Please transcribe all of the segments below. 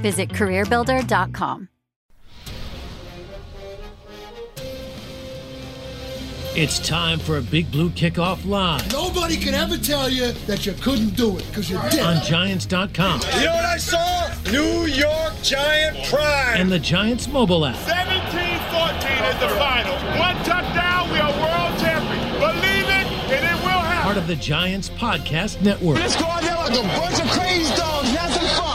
Visit CareerBuilder.com. It's time for a Big Blue Kickoff Live. Nobody can ever tell you that you couldn't do it, because you did. On Giants.com. You know what I saw? New York Giant pride. And the Giants mobile app. 17-14 is the final. One touchdown, we are world champions. Believe it, and it will happen. Part of the Giants Podcast Network. Let's go out there like a bunch of crazy dogs. Have some fun.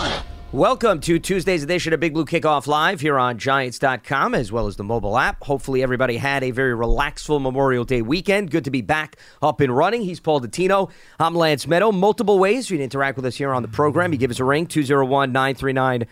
Welcome to Tuesday's edition of Big Blue Kickoff Live here on Giants.com, as well as the mobile app. Hopefully everybody had a very relaxful Memorial Day weekend. Good to be back up and running. He's Paul Dottino. I'm Lance Medow. Multiple ways you can interact with us here on the program. You give us a ring, 201-939-4513.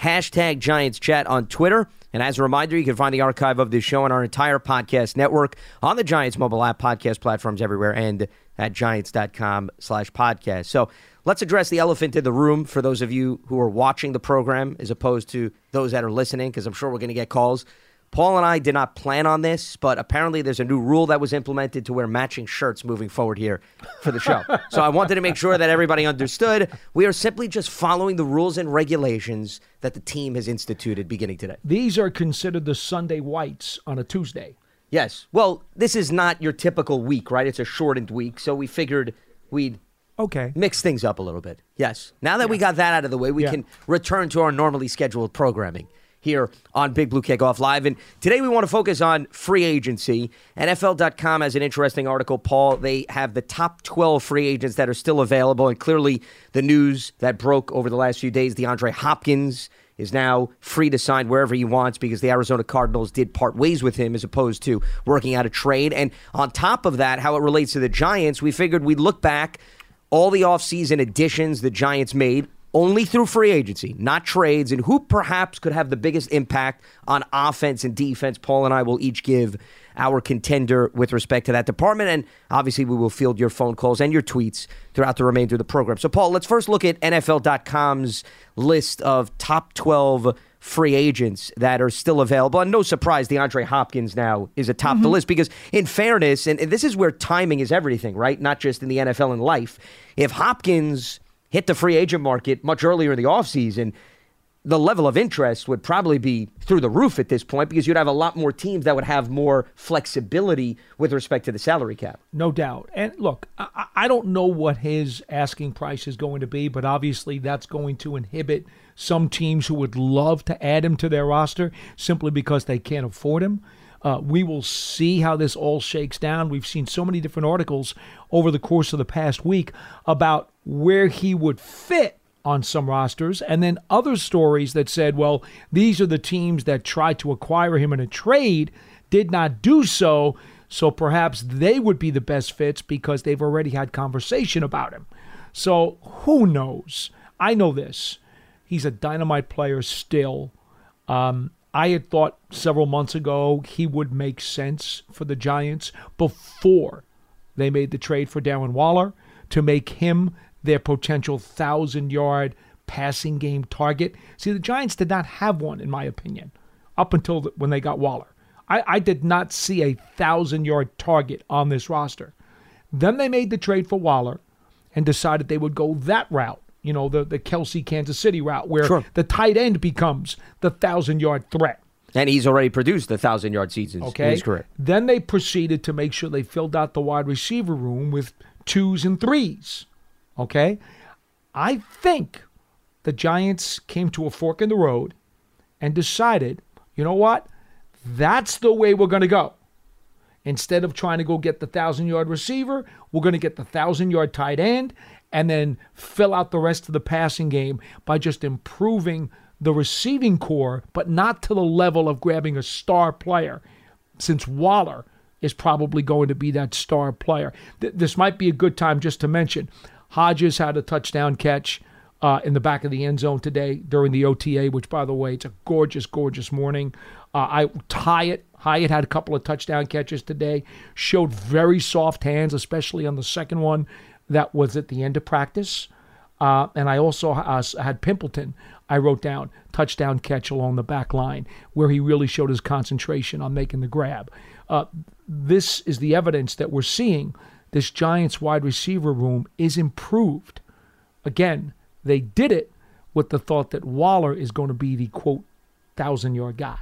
Hashtag Giants Chat on Twitter. And as a reminder, you can find the archive of this show and our entire podcast network on the Giants mobile app, podcast platforms everywhere, and at Giants.com/podcast. So let's address the elephant in the room for those of you who are watching the program as opposed to those that are listening, because I'm sure we're going to get calls. Paul and I did not plan on this, but apparently there's a new rule that was implemented to wear matching shirts moving forward here for the show. So I wanted to make sure that everybody understood we are simply just following the rules and regulations that the team has instituted beginning today. These are considered the Sunday whites on a Tuesday. Yes. Well, this is not your typical week, right? It's a shortened week, so we figured we'd mix things up a little bit. Yes. Now that we got that out of the way, we can return to our normally scheduled programming here on Big Blue Kickoff Live. And today we want to focus on free agency. NFL.com has an interesting article, Paul. They have the top 12 free agents that are still available. And clearly the news that broke over the last few days, DeAndre Hopkins is now free to sign wherever he wants because the Arizona Cardinals did part ways with him as opposed to working out a trade. And on top of that, how it relates to the Giants, we figured we'd look back all the offseason additions the Giants made only through free agency, not trades, and who perhaps could have the biggest impact on offense and defense. Paul and I will each give our contender with respect to that department, and obviously we will field your phone calls and your tweets throughout the remainder of the program. So, Paul, let's first look at NFL.com's list of top 12 free agents that are still available. And no surprise, DeAndre Hopkins now is atop the list because, in fairness, and this is where timing is everything, right? Not just in the NFL and life. If Hopkins hit the free agent market much earlier in the offseason, the level of interest would probably be through the roof at this point because you'd have a lot more teams that would have more flexibility with respect to the salary cap. No doubt. And look, I don't know what his asking price is going to be, but obviously that's going to inhibit some teams who would love to add him to their roster simply because they can't afford him. We will see how this all shakes down. We've seen so many different articles over the course of the past week about where he would fit on some rosters, and then other stories that said, well, these are the teams that tried to acquire him in a trade, did not do so, so perhaps they would be the best fits because they've already had conversation about him. So who knows? I know this. He's a dynamite player still. I had thought several months ago he would make sense for the Giants before they made the trade for Darren Waller to make him their potential 1,000-yard passing game target. See, the Giants did not have one, in my opinion, up until when they got Waller. I did not see a 1,000-yard target on this roster. Then they made the trade for Waller and decided they would go that route. You know, the Kelsey, Kansas City route where the tight end becomes the 1,000-yard threat. And he's already produced the 1,000-yard seasons. Okay. He's correct. Then they proceeded to make sure they filled out the wide receiver room with 2s and 3s. Okay. I think the Giants came to a fork in the road and decided, you know what? That's the way we're going to go. Instead of trying to go get the 1,000-yard receiver, we're going to get the 1,000-yard tight end and then fill out the rest of the passing game by just improving the receiving core, but not to the level of grabbing a star player, since Waller is probably going to be that star player. This might be a good time just to mention Hodges had a touchdown catch in the back of the end zone today during the OTA, which, by the way, it's a gorgeous, gorgeous morning. Hyatt had a couple of touchdown catches today, showed very soft hands, especially on the second one that was at the end of practice. And I also had Pimpleton, I wrote down, touchdown catch along the back line, where he really showed his concentration on making the grab. This is the evidence that we're seeing. This Giants wide receiver room is improved. Again, they did it with the thought that Waller is going to be the, quote, 1,000-yard guy.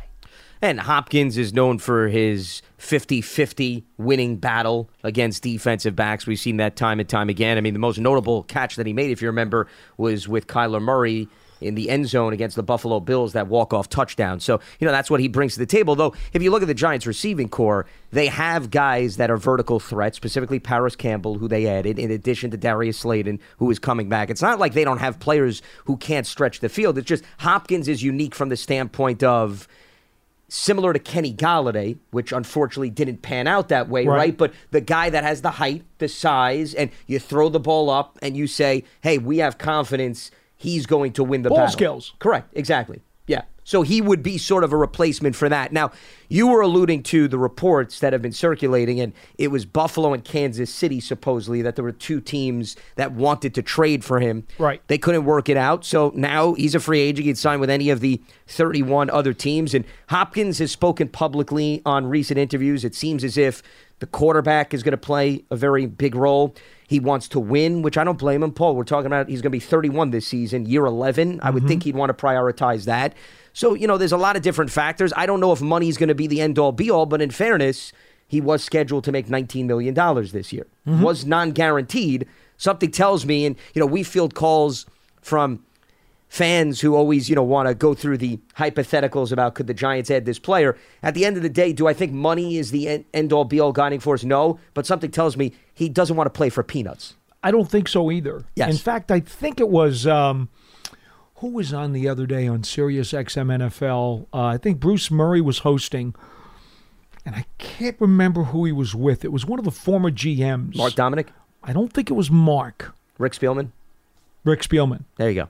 And Hopkins is known for his 50-50 winning battle against defensive backs. We've seen that time and time again. I mean, the most notable catch that he made, if you remember, was with Kyler Murray in the end zone against the Buffalo Bills, that walk-off touchdown. So, you know, that's what he brings to the table. Though, if you look at the Giants' receiving core, they have guys that are vertical threats, specifically Paris Campbell, who they added, in addition to Darius Slayton, who is coming back. It's not like they don't have players who can't stretch the field. It's just Hopkins is unique from the standpoint of, similar to Kenny Golladay, which unfortunately didn't pan out that way, right? But the guy that has the height, the size, and you throw the ball up and you say, hey, we have confidence he's going to win the battle. Ball skills. Correct, exactly, yeah. So he would be sort of a replacement for that. Now, you were alluding to the reports that have been circulating, and it was Buffalo and Kansas City, supposedly, that there were two teams that wanted to trade for him. Right. They couldn't work it out, so now he's a free agent. He'd sign with any of the 31 other teams, and Hopkins has spoken publicly on recent interviews. It seems as if the quarterback is going to play a very big role. He wants to win, which I don't blame him. Paul, we're talking about he's going to be 31 this season, year 11. I would think he'd want to prioritize that. So, you know, there's a lot of different factors. I don't know if money's going to be the end-all, be-all, but in fairness, he was scheduled to make $19 million this year. Was non-guaranteed. Something tells me, and, you know, we field calls from fans who always, you know, want to go through the hypotheticals about could the Giants add this player. At the end of the day, do I think money is the end-all, be-all guiding force? No, but something tells me he doesn't want to play for peanuts. I don't think so either. Yes. In fact, I think it was... who was on the other day on Sirius XM NFL? I think Bruce Murray was hosting, and I can't remember who he was with. It was one of the former GMs. Mark Dominick? I don't think it was Mark. Rick Spielman? Rick Spielman. There you go.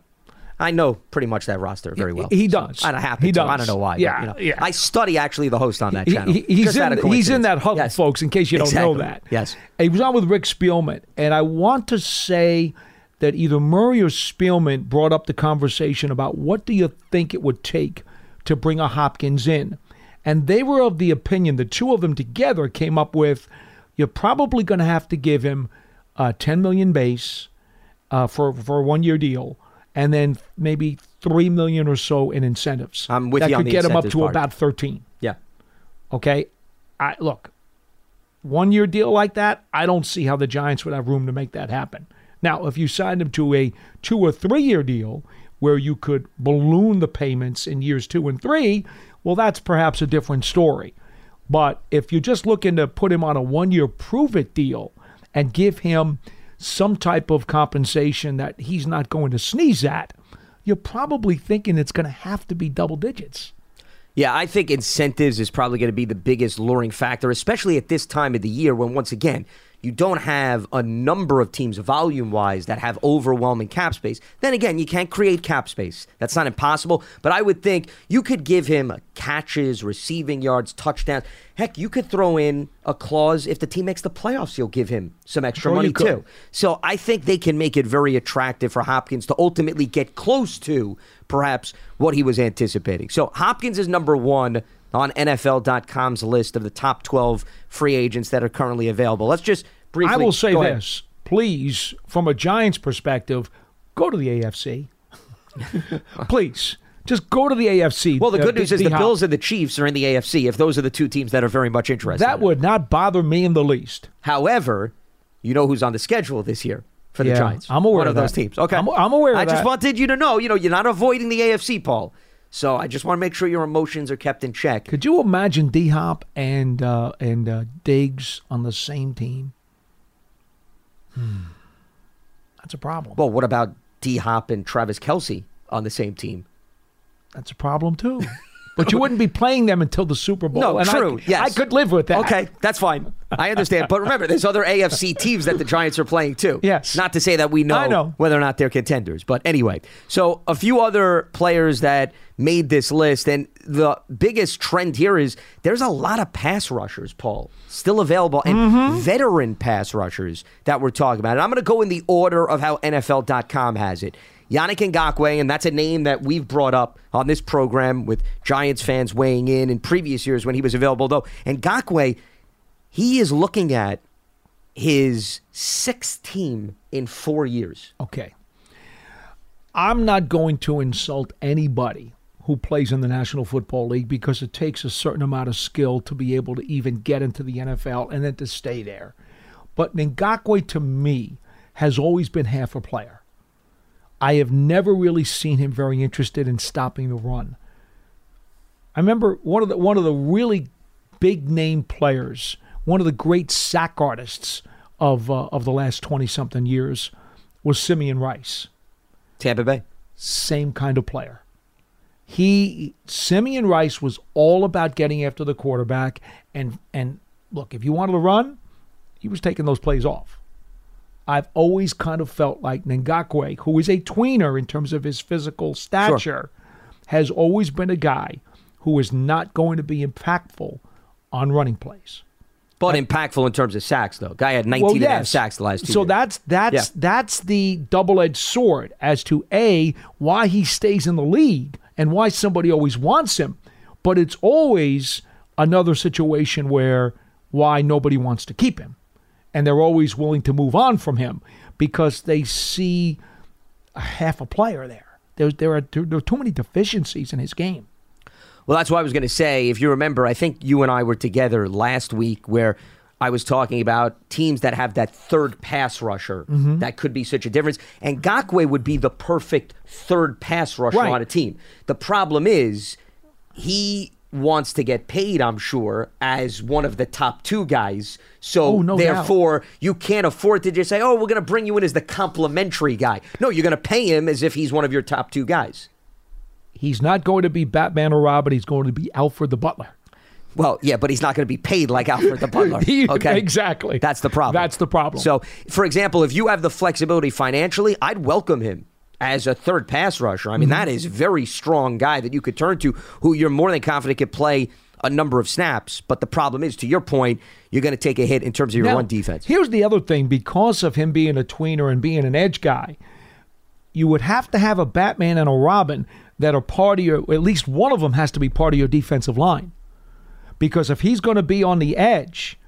I know pretty much that roster very well. He does. So I don't have to. I don't know why. Yeah, but, you know, yeah. I study actually the host on that channel. He's in that huddle, folks, in case you don't know that. Yes. He was on with Rick Spielman, and I want to say that either Murray or Spielman brought up the conversation about what do you think it would take to bring a Hopkins in. And they were of the opinion, the two of them together came up with, you're probably going to have to give him $10 million base for a one-year deal, and then maybe $3 million or so in incentives. I'm with you on the incentives part. That could get him up to about 13. Yeah. Okay? Look, one-year deal like that, I don't see how the Giants would have room to make that happen. Now, if you signed him to a 2 or 3 year deal where you could balloon the payments in years 2 and 3, well, that's perhaps a different story. But if you're just looking to put him on a 1 year prove-it deal and give him some type of compensation that he's not going to sneeze at, you're probably thinking it's going to have to be double digits. Yeah, I think incentives is probably going to be the biggest luring factor, especially at this time of the year when, once again, you don't have a number of teams volume-wise that have overwhelming cap space. Then again, you can't create cap space. That's not impossible. But I would think you could give him catches, receiving yards, touchdowns. Heck, you could throw in a clause if the team makes the playoffs, you'll give him some extra money too. So I think they can make it very attractive for Hopkins to ultimately get close to perhaps what he was anticipating. So Hopkins is number one on NFL.com's list of the top 12 free agents that are currently available. Let's just briefly... I will say this. Please, from a Giants perspective, go to the AFC. Please. Just go to the AFC. Well, the good news is the Bills and the Chiefs are in the AFC, if those are the two teams that are very much interested. That would not bother me in the least. However, you know who's on the schedule this year for the Giants. I'm aware of those teams. Okay, I'm aware of that. I just wanted you to know, you're not avoiding the AFC, Paul. So I just want to make sure your emotions are kept in check. Could you imagine D-Hop and Diggs on the same team? That's a problem. Well, what about D-Hop and Travis Kelce on the same team? That's a problem, too. But you wouldn't be playing them until the Super Bowl. No, and true. I could live with that. Okay, that's fine. I understand. But remember, there's other AFC teams that the Giants are playing, too. Yes. Not to say that we know whether or not they're contenders. But anyway, so a few other players that made this list. And the biggest trend here is there's a lot of pass rushers, Paul, still available. And veteran pass rushers that we're talking about. And I'm going to go in the order of how NFL.com has it. Yannick Ngakoue, and that's a name that we've brought up on this program with Giants fans weighing in previous years when he was available, though. And Ngakoue, he is looking at his sixth team in 4 years. Okay. I'm not going to insult anybody who plays in the National Football League because it takes a certain amount of skill to be able to even get into the NFL and then to stay there. But Ngakoue, to me, has always been half a player. I have never really seen him very interested in stopping the run. I remember one of the really big name players, one of the great sack artists of the last 20-something years, was Simeon Rice. Tampa Bay. Same kind of player. Simeon Rice was all about getting after the quarterback, and look, if you wanted to run, he was taking those plays off. I've always kind of felt like Ngakoue, who is a tweener in terms of his physical stature, has always been a guy who is not going to be impactful on running plays. But impactful in terms of sacks, though. Guy had 19 and a half sacks the last 2 years. So that's the double-edged sword as to, A, why he stays in the league and why somebody always wants him. But it's always another situation where why nobody wants to keep him. And they're always willing to move on from him because they see a half a player there. There are too many deficiencies in his game. Well, that's what I was going to say. If you remember, I think you and I were together last week where I was talking about teams that have that third pass rusher. That could be such a difference. And Ngakoue would be the perfect third pass rusher on a team. The problem is he wants to get paid, I'm sure, as one of the top two guys. So therefore, you can't afford to just say, we're going to bring you in as the complimentary guy. No, you're going to pay him as if he's one of your top two guys. He's not going to be Batman or Robin. He's going to be Alfred the Butler. Well, yeah, but he's not going to be paid like Alfred the Butler. Okay? Exactly. That's the problem. So, for example, if you have the flexibility financially, I'd welcome him as a third pass rusher. I mean, that is a very strong guy that you could turn to who you're more than confident could play a number of snaps. But the problem is, to your point, you're going to take a hit in terms of your run defense. Here's the other thing. Because of him being a tweener and being an edge guy, you would have to have a Batman and a Robin that are part of your, at least one of them has to be part of your defensive line. Because if he's going to be on the edge,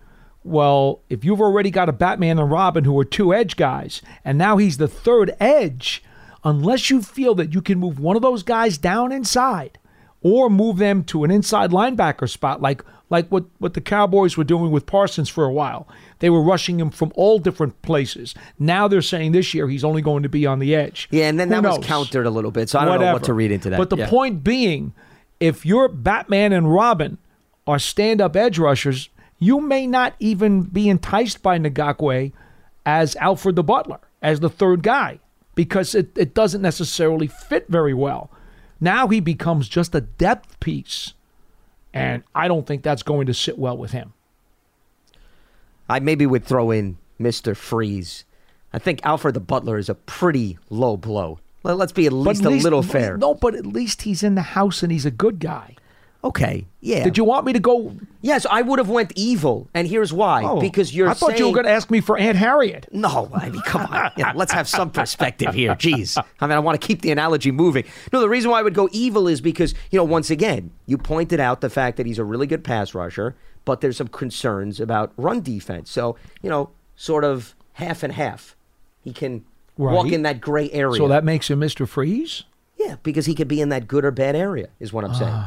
well, if you've already got a Batman and Robin who are two edge guys, and now he's the third edge, unless you feel that you can move one of those guys down inside or move them to an inside linebacker spot like what the Cowboys were doing with Parsons for a while. They were rushing him from all different places. Now they're saying this year he's only going to be on the edge. Yeah, and then was countered a little bit, so I don't know what to read into that. But the point being, if your Batman and Robin are stand-up edge rushers, you may not even be enticed by Ngakoue as Alfred the Butler, as the third guy, because it doesn't necessarily fit very well. Now he becomes just a depth piece, and I don't think that's going to sit well with him. I maybe would throw in Mr. Freeze. I think Alfred the Butler is a pretty low blow. Let's be at least a little fair. No, but at least he's in the house and he's a good guy. Okay, yeah. Did you want me to go? Yes, I would have went evil, and here's why. Because you're saying... I thought you were going to ask me for Aunt Harriet. No, I mean, come on. Let's have some perspective here. Jeez. I mean, I want to keep the analogy moving. No, the reason why I would go evil is because, once again, you pointed out the fact that he's a really good pass rusher, but there's some concerns about run defense. So, sort of half and half. He can walk in that gray area. So that makes him Mr. Freeze? Yeah, because he could be in that good or bad area, is what I'm saying.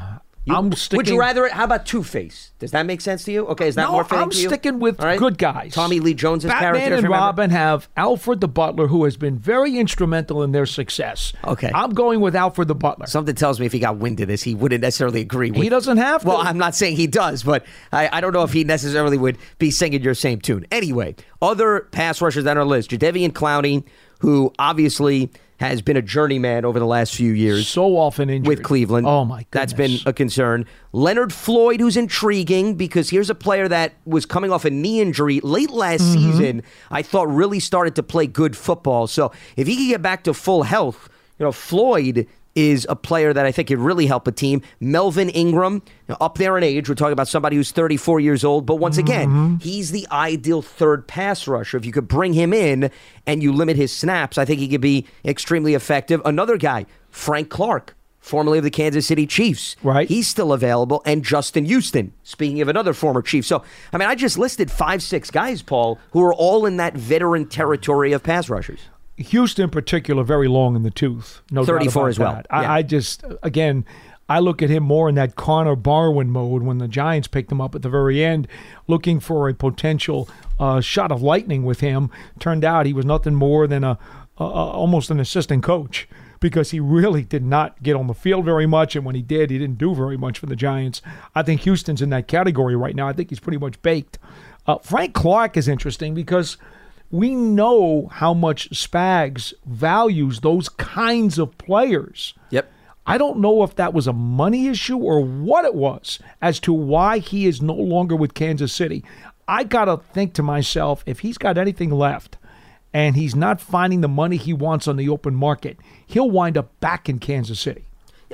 Would you rather it? How about Two-Face? Does that make sense to you? Okay, is that more fitting to you? No, I'm sticking with good guys. Tommy Lee Jones's character. Batman and Robin have Alfred the Butler, who has been very instrumental in their success. Okay. I'm going with Alfred the Butler. Something tells me if he got wind of this, he wouldn't necessarily agree with. He doesn't have to. Well, I'm not saying he does, but I don't know if he necessarily would be singing your same tune. Anyway, other pass rushers on our list. Jadeveon Clowney, who obviously has been a journeyman over the last few years. So often injured. With Cleveland. Oh, my goodness. That's been a concern. Leonard Floyd, who's intriguing, because here's a player that was coming off a knee injury late last season, I thought really started to play good football. So if he could get back to full health, you know, Floyd is a player that I think could really help a team. Melvin Ingram, up there in age. We're talking about somebody who's 34 years old. But once again, he's the ideal third pass rusher. If you could bring him in and you limit his snaps, I think he could be extremely effective. Another guy, Frank Clark, formerly of the Kansas City Chiefs. Right. He's still available. And Justin Houston, speaking of another former Chief. So, I mean, I just listed 5-6 guys, Paul, who are all in that veteran territory of pass rushers. Houston in particular, very long in the tooth. No 34 doubt as well. Yeah. I just, again, I look at him more in that Connor Barwin mode when the Giants picked him up at the very end, looking for a potential shot of lightning with him. Turned out he was nothing more than almost an assistant coach, because he really did not get on the field very much, and when he did, he didn't do very much for the Giants. I think Houston's in that category right now. I think he's pretty much baked. Frank Clark is interesting because we know how much Spags values those kinds of players. Yep. I don't know if that was a money issue or what it was as to why he is no longer with Kansas City. I got to think to myself, if he's got anything left and he's not finding the money he wants on the open market, he'll wind up back in Kansas City.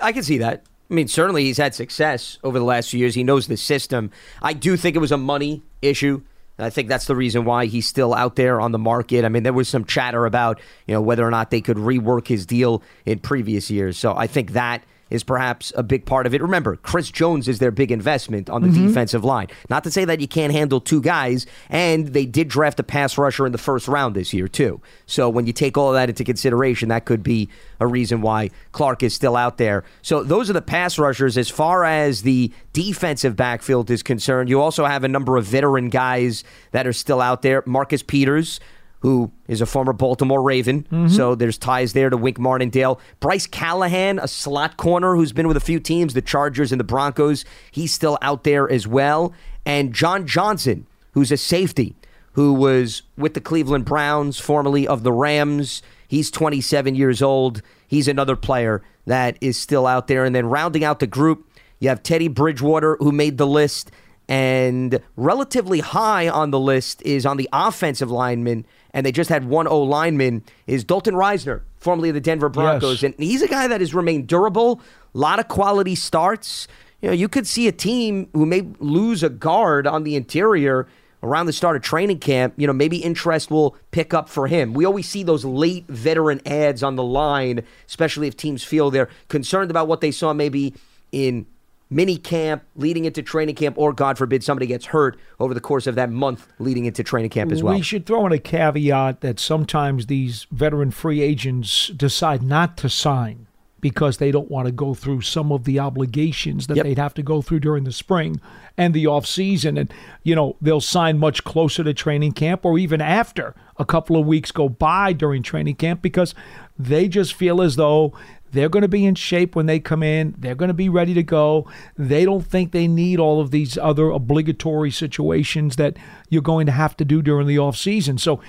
I can see that. I mean, certainly he's had success over the last few years. He knows the system. I do think it was a money issue. I think that's the reason why he's still out there on the market. I mean, there was some chatter about, you know, whether or not they could rework his deal in previous years. So I think that is perhaps a big part of it. Remember, Chris Jones is their big investment on the defensive line. Not to say that you can't handle two guys, and they did draft a pass rusher in the first round this year, too. So when you take all of that into consideration, that could be a reason why Clark is still out there. So those are the pass rushers. As far as the defensive backfield is concerned, you also have a number of veteran guys that are still out there. Marcus Peters, who is a former Baltimore Raven, so there's ties there to Wink Martindale. Bryce Callahan, a slot corner who's been with a few teams, the Chargers and the Broncos, he's still out there as well. And John Johnson, who's a safety, who was with the Cleveland Browns, formerly of the Rams. He's 27 years old. He's another player that is still out there. And then rounding out the group, you have Teddy Bridgewater, who made the list. And relatively high on the list is on the offensive lineman, and they just had one O-lineman, is Dalton Risner, formerly of the Denver Broncos. Yes. And he's a guy that has remained durable, a lot of quality starts. You know, you could see a team who may lose a guard on the interior around the start of training camp. You know, maybe interest will pick up for him. We always see those late veteran ads on the line, especially if teams feel they're concerned about what they saw maybe in mini camp leading into training camp, or God forbid somebody gets hurt over the course of that month leading into training camp as well. We should throw in a caveat that sometimes these veteran free agents decide not to sign because they don't want to go through some of the obligations that they'd have to go through during the spring and the off season. And, you know, they'll sign much closer to training camp or even after a couple of weeks go by during training camp, because they just feel as though they're going to be in shape when they come in. They're going to be ready to go. They don't think they need all of these other obligatory situations that you're going to have to do during the offseason. So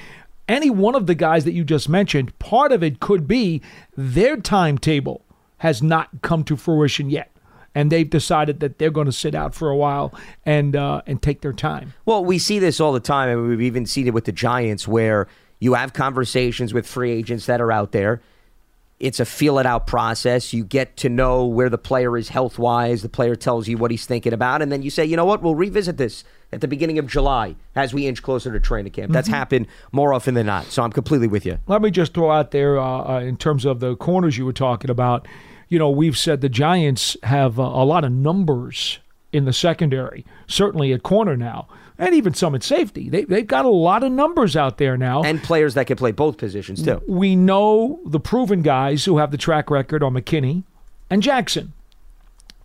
any one of the guys that you just mentioned, part of it could be their timetable has not come to fruition yet, and they've decided that they're going to sit out for a while and take their time. Well, we see this all the time, and we've even seen it with the Giants, where you have conversations with free agents that are out there. It's a feel-it-out process. You get to know where the player is health-wise. The player tells you what he's thinking about. And then you say, you know what, we'll revisit this at the beginning of July as we inch closer to training camp. That's happened more often than not. So I'm completely with you. Let me just throw out there, in terms of the corners you were talking about, you know, we've said the Giants have a lot of numbers in the secondary, certainly at corner now, and even some at safety. They've got a lot of numbers out there now. And players that can play both positions, too. We know the proven guys who have the track record are McKinney and Jackson.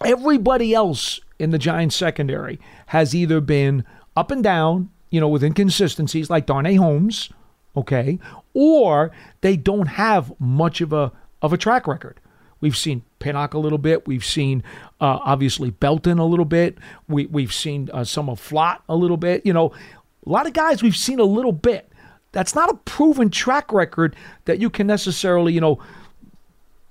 Everybody else in the Giants secondary has either been up and down, you know, with inconsistencies like Darnay Holmes, okay, or they don't have much of a track record. We've seen Pinnock a little bit. We've seen, obviously, Belton a little bit. We've seen some of Flott a little bit. You know, a lot of guys we've seen a little bit. That's not a proven track record that you can necessarily, you know,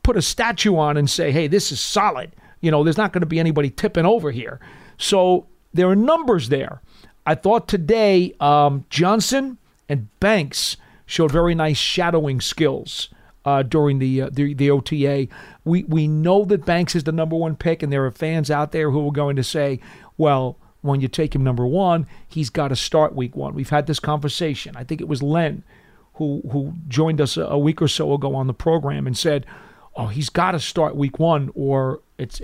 put a statue on and say, hey, this is solid. You know, there's not going to be anybody tipping over here. So there are numbers there. I thought today Johnson and Banks showed very nice shadowing skills. During the OTA. We know that Banks is the number one pick, and there are fans out there who are going to say, well, when you take him number one, he's got to start week one. We've had this conversation. I think it was Len who joined us a week or so ago on the program and said, oh, he's got to start week one or it's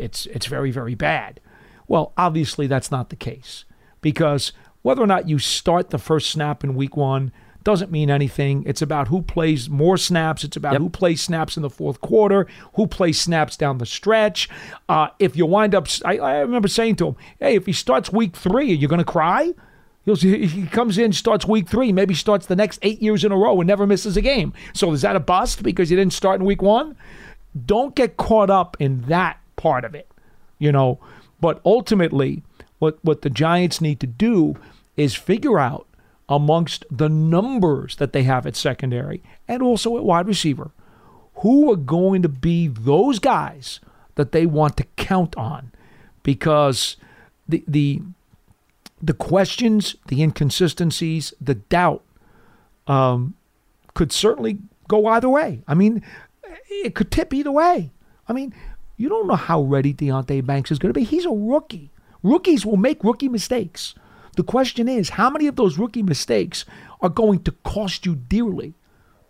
very, very bad. Well, obviously that's not the case, because whether or not you start the first snap in week one doesn't mean anything. It's about who plays more snaps. It's about who plays snaps in the fourth quarter, who plays snaps down the stretch. If you wind up, I remember saying to him, hey, if he starts week three, are you going to cry? He comes in, starts week three, maybe starts the next 8 years in a row and never misses a game. So is that a bust because you didn't start in week one? Don't get caught up in that part of it, you know. But ultimately, what the Giants need to do is figure out amongst the numbers that they have at secondary and also at wide receiver, who are going to be those guys that they want to count on, because the questions, the inconsistencies, the doubt could certainly go either way. I mean, it could tip either way. I mean, you don't know how ready Deonte Banks is going to be. He's a rookie. Rookies will make rookie mistakes. The question is, how many of those rookie mistakes are going to cost you dearly?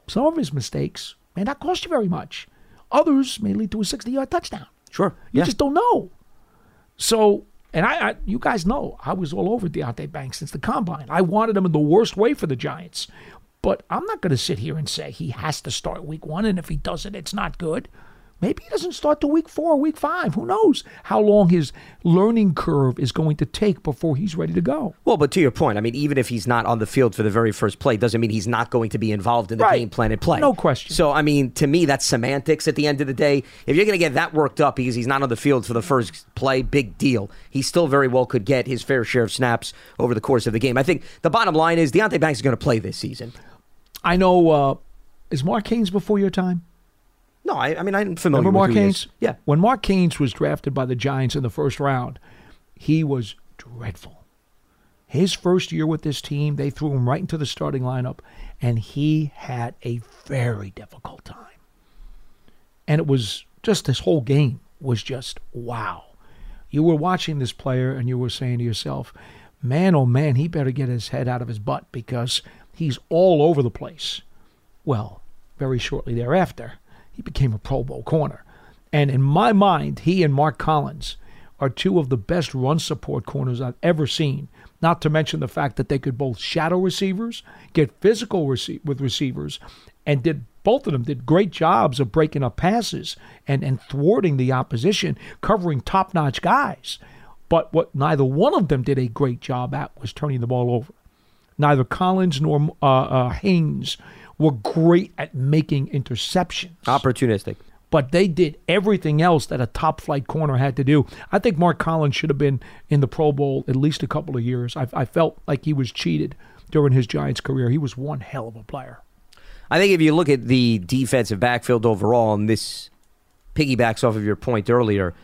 Some of his mistakes may not cost you very much. Others may lead to a 60-yard touchdown. Sure. You just don't know. So, and I you guys know, I was all over Deonte Banks since the combine. I wanted him in the worst way for the Giants. But I'm not going to sit here and say he has to start week one, and if he doesn't, it's not good. Maybe he doesn't start till week four or week five. Who knows how long his learning curve is going to take before he's ready to go. Well, but to your point, I mean, even if he's not on the field for the very first play, doesn't mean he's not going to be involved in the game plan and play. No question. So, I mean, to me, that's semantics at the end of the day. If you're going to get that worked up because he's not on the field for the first play, big deal. He still very well could get his fair share of snaps over the course of the game. I think the bottom line is Deonte Banks is going to play this season. I know, is Mark Haynes before your time? No, I mean, I'm familiar with Mark Haynes. Yeah. When Mark Haynes was drafted by the Giants in the first round, he was dreadful. His first year with this team, they threw him right into the starting lineup, and he had a very difficult time. And it was just this whole game was just wow. You were watching this player, and you were saying to yourself, man, oh man, he better get his head out of his butt because he's all over the place. Well, very shortly thereafter, he became a Pro Bowl corner. And in my mind, he and Mark Collins are two of the best run support corners I've ever seen, not to mention the fact that they could both shadow receivers, get physical with receivers, and both of them did great jobs of breaking up passes and thwarting the opposition, covering top-notch guys. But what neither one of them did a great job at was turning the ball over. Neither Collins nor Haynes were great at making interceptions. Opportunistic. But they did everything else that a top-flight corner had to do. I think Mark Collins should have been in the Pro Bowl at least a couple of years. I felt like he was cheated during his Giants career. He was one hell of a player. I think if you look at the defensive backfield overall, and this piggybacks off of your point earlier,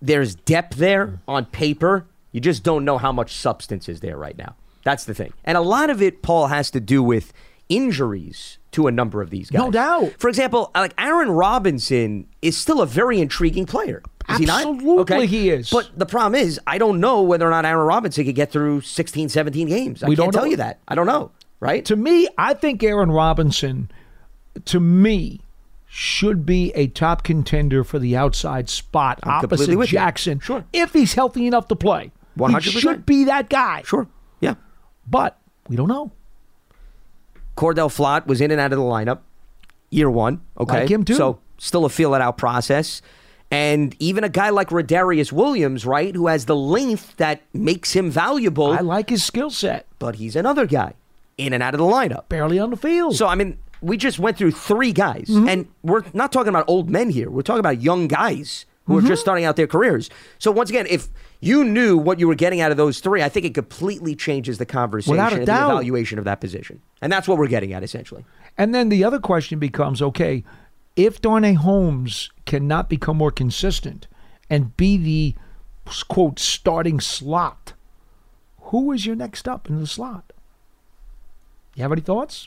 there's depth there on paper. You just don't know how much substance is there right now. That's the thing. And a lot of it, Paul, has to do with injuries to a number of these guys. No doubt. For example, like Aaron Robinson is still a very intriguing player. Is Absolutely he, not? Okay. He is. But the problem is, I don't know whether or not Aaron Robinson could get through 16, 17 games. I can't tell you that. I don't know, right? To me, I think Aaron Robinson, to me, should be a top contender for the outside spot opposite Jackson. Sure. If he's healthy enough to play. 100%. He should be that guy. Sure. Yeah. But we don't know. Cordell Flott was in and out of the lineup year one. Okay. Like him too. So still a feel-it-out process. And even a guy like Radarius Williams, right, who has the length that makes him valuable. I like his skill set. But he's another guy in and out of the lineup. Barely on the field. So, I mean, we just went through three guys. Mm-hmm. And we're not talking about old men here. We're talking about young guys who are just starting out their careers. So, once again, if you knew what you were getting out of those three, I think it completely changes the conversation and the evaluation of that position. And that's what we're getting at, essentially. And then the other question becomes, okay, if Darnay Holmes cannot become more consistent and be the, quote, starting slot, who is your next up in the slot? You have any thoughts?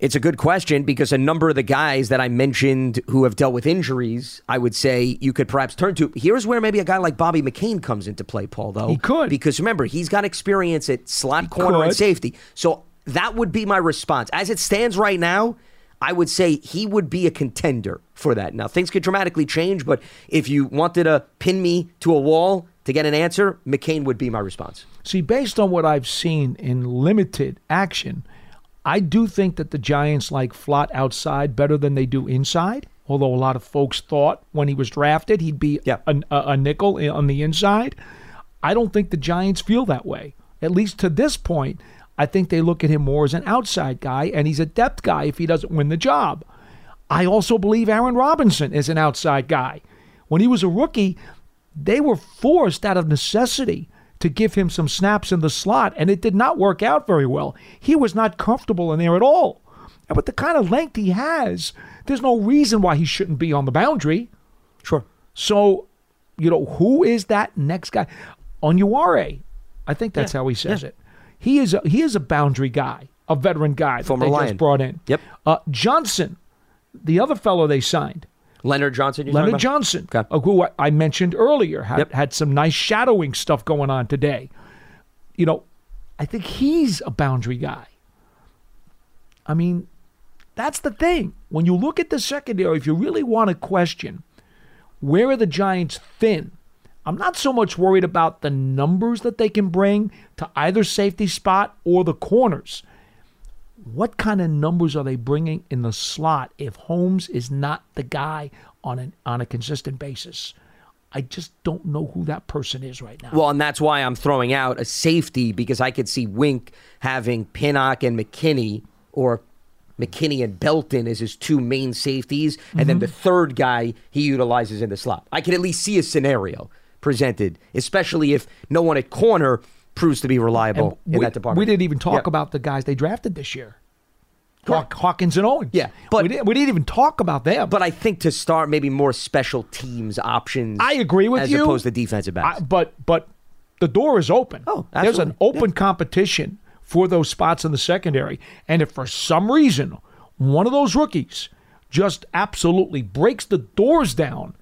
It's a good question because a number of the guys that I mentioned who have dealt with injuries, I would say you could perhaps turn to. Here's where maybe a guy like Bobby McCain comes into play, Paul, though. He could. Because remember, he's got experience at slot corner and safety. So that would be my response. As it stands right now, I would say he would be a contender for that. Now, things could dramatically change, but if you wanted to pin me to a wall to get an answer, McCain would be my response. See, based on what I've seen in limited action, I do think that the Giants like Flott outside better than they do inside, although a lot of folks thought when he was drafted he'd be a nickel on the inside. I don't think the Giants feel that way, at least to this point. I think they look at him more as an outside guy, and he's a depth guy if he doesn't win the job. I also believe Aaron Robinson is an outside guy. When he was a rookie, they were forced out of necessity to give him some snaps in the slot, and it did not work out very well. He was not comfortable in there at all. And with the kind of length he has, there's no reason why he shouldn't be on the boundary. Sure. So, you know, who is that next guy? Onuware. I think that's how he says it. He is a boundary guy, a veteran guy that they just brought in. Yep. Johnson, the other fellow they signed. Leonard Johnson. Leonard Johnson, okay, who I mentioned earlier, had some nice shadowing stuff going on today. You know, I think he's a boundary guy. I mean, that's the thing. When you look at the secondary, if you really want to question, where are the Giants thin? I'm not so much worried about the numbers that they can bring to either safety spot or the corners. What kind of numbers are they bringing in the slot if Holmes is not the guy on a consistent basis? I just don't know who that person is right now. Well, and that's why I'm throwing out a safety, because I could see Wink having Pinnock and McKinney, or McKinney and Belton as his two main safeties, and then the third guy he utilizes in the slot. I could at least see a scenario presented, especially if no one at corner proves to be reliable in that department. We didn't even talk about the guys they drafted this year. Hawkins and Owens. Yeah, but we didn't even talk about them. But I think to start, maybe more special teams options. I agree with you. As opposed to defensive backs. But the door is open. Oh, absolutely. There's an open competition for those spots in the secondary. And if for some reason one of those rookies just absolutely breaks the doors down,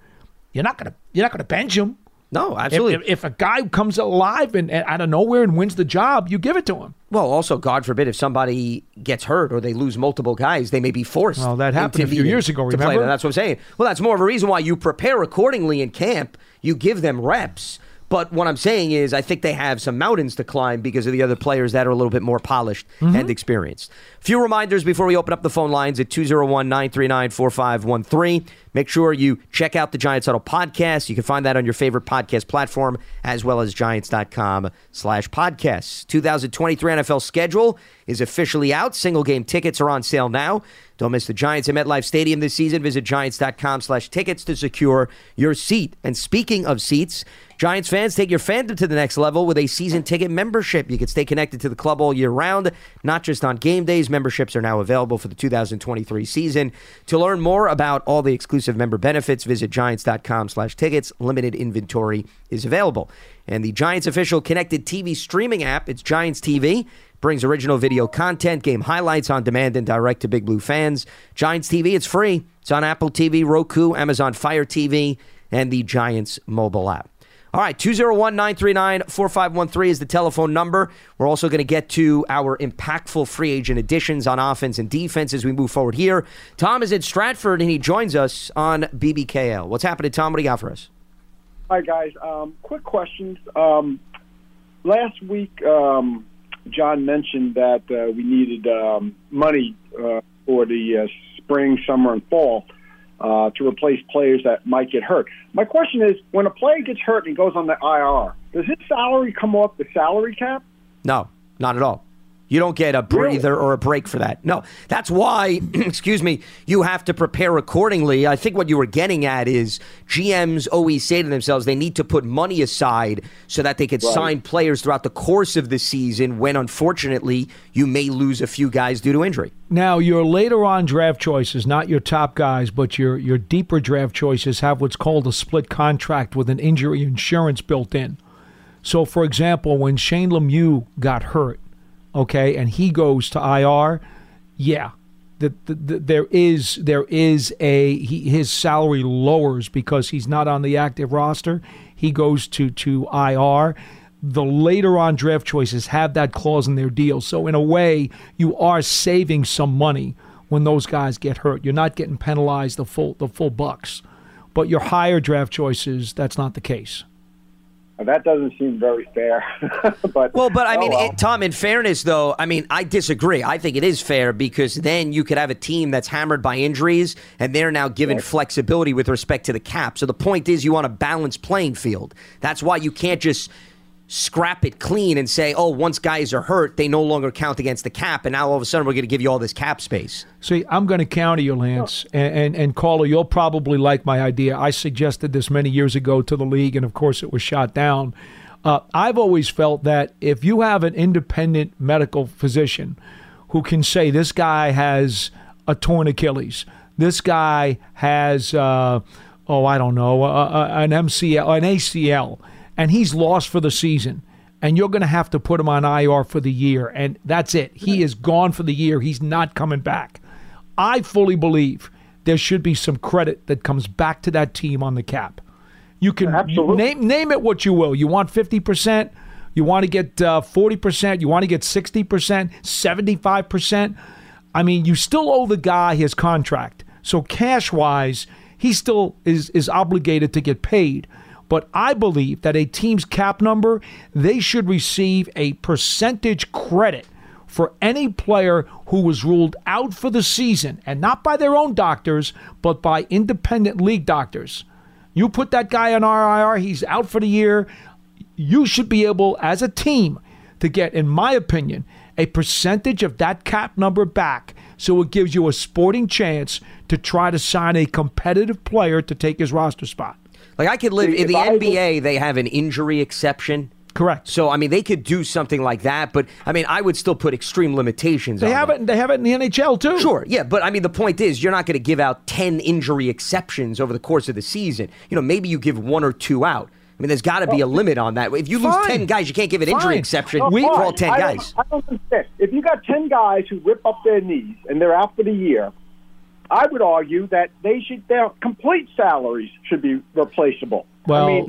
you're not gonna bench him. No, absolutely. If a guy comes alive and out of nowhere and wins the job, you give it to him. Well, also, God forbid, if somebody gets hurt or they lose multiple guys, they may be forced. Well, that happened a few years ago, remember? To play. That's what I'm saying. Well, that's more of a reason why you prepare accordingly in camp. You give them reps. But what I'm saying is I think they have some mountains to climb because of the other players that are a little bit more polished and experienced. A few reminders before we open up the phone lines at 201-939-4513. Make sure you check out the Giants Huddle podcast. You can find that on your favorite podcast platform as well as Giants.com/podcasts. 2023 NFL schedule is officially out. Single-game tickets are on sale now. Don't miss the Giants at MetLife Stadium this season. Visit Giants.com/tickets to secure your seat. And speaking of seats, Giants fans, take your fandom to the next level with a season ticket membership. You can stay connected to the club all year round, not just on game days. Memberships are now available for the 2023 season. To learn more about all the exclusive member benefits, visit Giants.com/tickets. Limited inventory is available. And the Giants official connected TV streaming app, it's Giants TV. Brings original video content, game highlights on demand, and direct to Big Blue fans. Giants TV, it's free. It's on Apple TV, Roku, Amazon Fire TV, and the Giants mobile app. All right, 201-939-4513 is the telephone number. We're also going to get to our impactful free agent additions on offense and defense as we move forward here. Tom is in Stratford, and he joins us on BBKL. What's happening, Tom? What do you got for us? Hi, guys. Quick questions. Last week, John mentioned that we needed money for the spring, summer, and fall. to replace players that might get hurt. My question is, when a player gets hurt and he goes on the IR, does his salary come off the salary cap? No, not at all. You don't get a breather or a break for that. No, that's why, excuse me, you have to prepare accordingly. I think what you were getting at is GMs always say to themselves they need to put money aside so that they could sign players throughout the course of the season when, unfortunately, you may lose a few guys due to injury. Now, your later on draft choices, not your top guys, but your deeper draft choices have what's called a split contract with an injury insurance built in. So, for example, when Shane Lemieux got hurt, okay, and he goes to IR, yeah, his salary lowers because he's not on the active roster. He goes to IR. The later on draft choices have that clause in their deal. So in a way, you are saving some money when those guys get hurt. You're not getting penalized the full bucks. But your higher draft choices, that's not the case. That doesn't seem very fair. Tom, in fairness, though, I mean, I disagree. I think it is fair because then you could have a team that's hammered by injuries and they're now given flexibility with respect to the cap. So the point is you want a balanced playing field. That's why you can't just scrap it clean and say, oh, once guys are hurt, they no longer count against the cap, and now all of a sudden we're going to give you all this cap space. See, I'm going to counter you, Lance, and Caller, you'll probably like my idea. I suggested this many years ago to the league, and of course it was shot down. I've always felt that if you have an independent medical physician who can say this guy has a torn Achilles, this guy has, an MCL, an ACL, and he's lost for the season, and you're going to have to put him on IR for the year, and that's it. He is gone for the year. He's not coming back. I fully believe there should be some credit that comes back to that team on the cap. You can name it what you will. You want 50%, you want to get 40%, you want to get 60%, 75%. I mean, you still owe the guy his contract. So cash-wise, he still is obligated to get paid. But I believe that a team's cap number, they should receive a percentage credit for any player who was ruled out for the season, and not by their own doctors, but by independent league doctors. You put that guy on RIR, he's out for the year. You should be able, as a team, to get, in my opinion, a percentage of that cap number back, so it gives you a sporting chance to try to sign a competitive player to take his roster spot. Like, I could live in the NBA, they have an injury exception. Correct. So, I mean, they could do something like that, but, I mean, I would still put extreme limitations on it. They have it in the NHL, too. Sure, yeah, but, I mean, the point is you're not going to give out 10 injury exceptions over the course of the season. You know, maybe you give one or two out. I mean, there's got to be a limit on that. If you lose 10 guys, you can't give an injury exception for all 10 guys. I don't understand. If you got 10 guys who rip up their knees and they're out for the year, I would argue that their complete salaries should be replaceable. Well, I mean,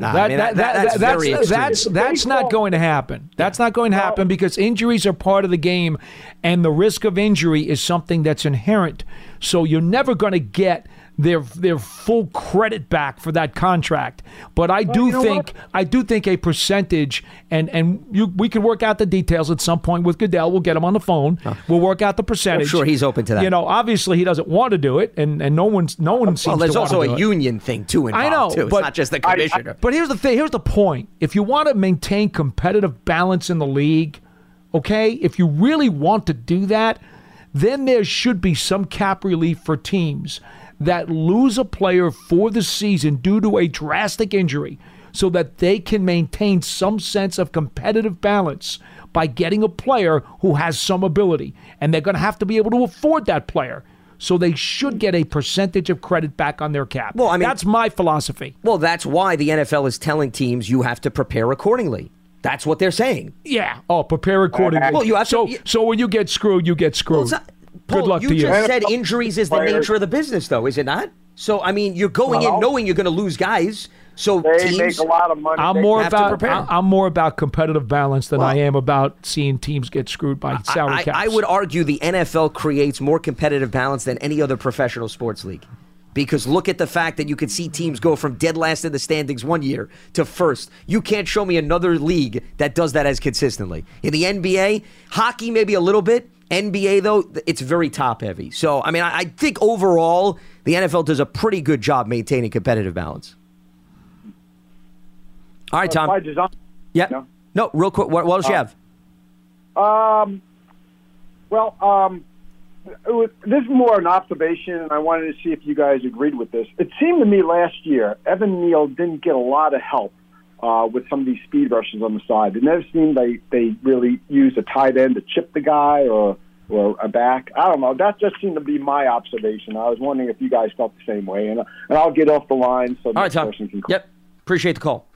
that's not going to happen. That's not going to happen because injuries are part of the game, and the risk of injury is something that's inherent. So you're never going to get their full credit back for that contract. But I do think a percentage, and we can work out the details at some point with Goodell. We'll get him on the phone. Huh. We'll work out the percentage. I'm sure he's open to that. You know, obviously he doesn't want to do it, and no one seems to want to do it. Well, there's also a union thing too involved. I know, too. It's not just the commissioner. But here's the thing. Here's the point. If you want to maintain competitive balance in the league, okay, if you really want to do that, then there should be some cap relief for teams that lose a player for the season due to a drastic injury so that they can maintain some sense of competitive balance by getting a player who has some ability. And they're going to have to be able to afford that player. So they should get a percentage of credit back on their cap. Well, I mean, that's my philosophy. Well, that's why the NFL is telling teams you have to prepare accordingly. That's what they're saying. Yeah. Oh, prepare accordingly. Well, you have so when you get screwed, you get screwed. Well, Paul, good luck to you. You just said injuries is the nature of the business, though, is it not? So, I mean, you're going in knowing you're going to lose guys. So teams make a lot of money. I'm more about competitive balance than I am about seeing teams get screwed by salary caps. I would argue the NFL creates more competitive balance than any other professional sports league. Because look at the fact that you could see teams go from dead last in the standings one year to first. You can't show me another league that does that as consistently. In the NBA, hockey maybe a little bit. NBA, though, it's very top-heavy. So, I mean, I think overall the NFL does a pretty good job maintaining competitive balance. All right, Tom. Yeah. No, real quick. What else you have? This is more an observation, and I wanted to see if you guys agreed with this. It seemed to me last year, Evan Neal didn't get a lot of help with some of these speed rushes on the side. It never seemed they really used a tight end to chip the guy or a back. I don't know. That just seemed to be my observation. I was wondering if you guys felt the same way. And I'll get off the line so the next person can call. Yep. Appreciate the call.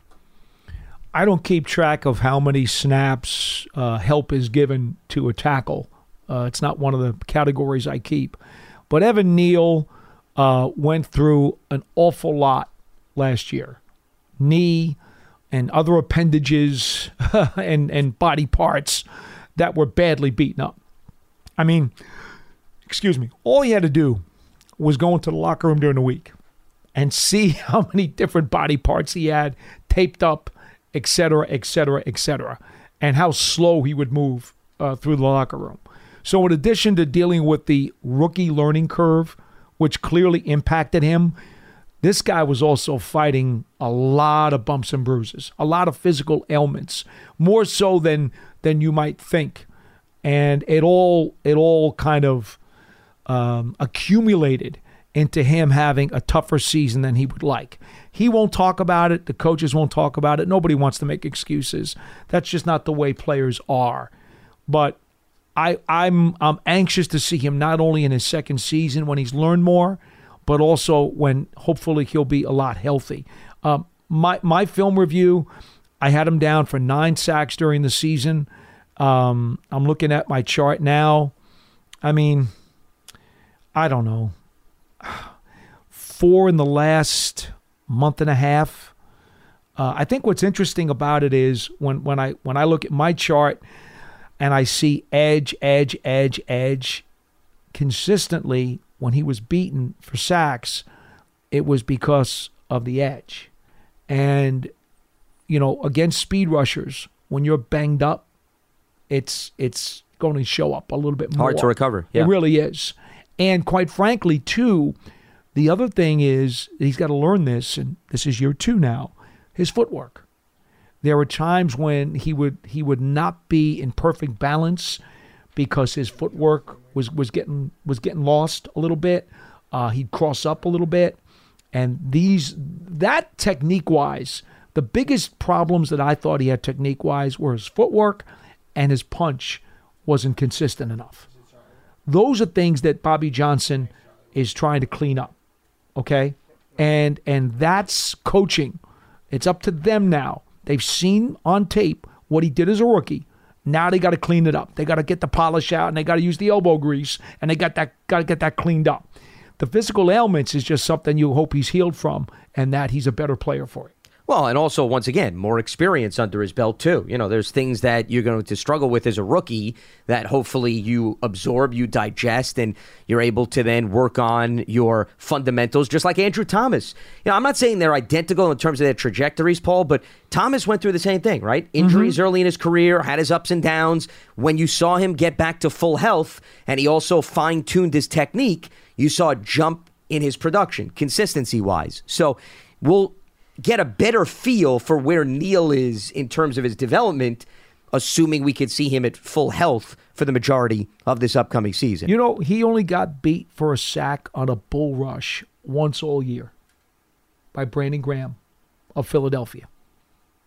I don't keep track of how many snaps help is given to a tackle. It's not one of the categories I keep. But Evan Neal went through an awful lot last year. Knee and other appendages and body parts that were badly beaten up. I mean, excuse me, all he had to do was go into the locker room during the week and see how many different body parts he had taped up, et cetera, et cetera, et cetera, and how slow he would move through the locker room. So in addition to dealing with the rookie learning curve, which clearly impacted him, this guy was also fighting a lot of bumps and bruises, a lot of physical ailments, more so than you might think. And it all kind of accumulated into him having a tougher season than he would like. He won't talk about it. The coaches won't talk about it. Nobody wants to make excuses. That's just not the way players are. But I'm anxious to see him not only in his second season when he's learned more, but also when hopefully he'll be a lot healthy. My film review, I had him down for 9 sacks during the season. I'm looking at my chart now. I mean, I don't know. 4 in the last month and a half. I think what's interesting about it is when I look at my chart and I see edge, edge, edge, edge consistently. When he was beaten for sacks, it was because of the edge. And, you know, against speed rushers, when you're banged up, it's going to show up a little bit more. Hard to recover. Yeah. It really is. And quite frankly, too, the other thing is he's got to learn this, and this is year 2 now, his footwork. There were times when he would not be in perfect balance because his footwork was getting lost a little bit. He'd cross up a little bit. And that technique-wise, the biggest problems that I thought he had technique-wise were his footwork and his punch wasn't consistent enough. Those are things that Bobby Johnson is trying to clean up, okay? And that's coaching. It's up to them now. They've seen on tape what he did as a rookie. Now they got to clean it up. They got to get the polish out, and they got to use the elbow grease, and they got to get that cleaned up. The physical ailments is just something you hope he's healed from, and that he's a better player for it. Well, and also, once again, more experience under his belt, too. You know, there's things that you're going to struggle with as a rookie that hopefully you absorb, you digest, and you're able to then work on your fundamentals, just like Andrew Thomas. You know, I'm not saying they're identical in terms of their trajectories, Paul, but Thomas went through the same thing, right? Injuries early in his career, had his ups and downs. When you saw him get back to full health, and he also fine-tuned his technique, you saw a jump in his production, consistency-wise. So we'll get a better feel for where Neal is in terms of his development, assuming we could see him at full health for the majority of this upcoming season. You know, he only got beat for a sack on a bull rush once all year by Brandon Graham of Philadelphia.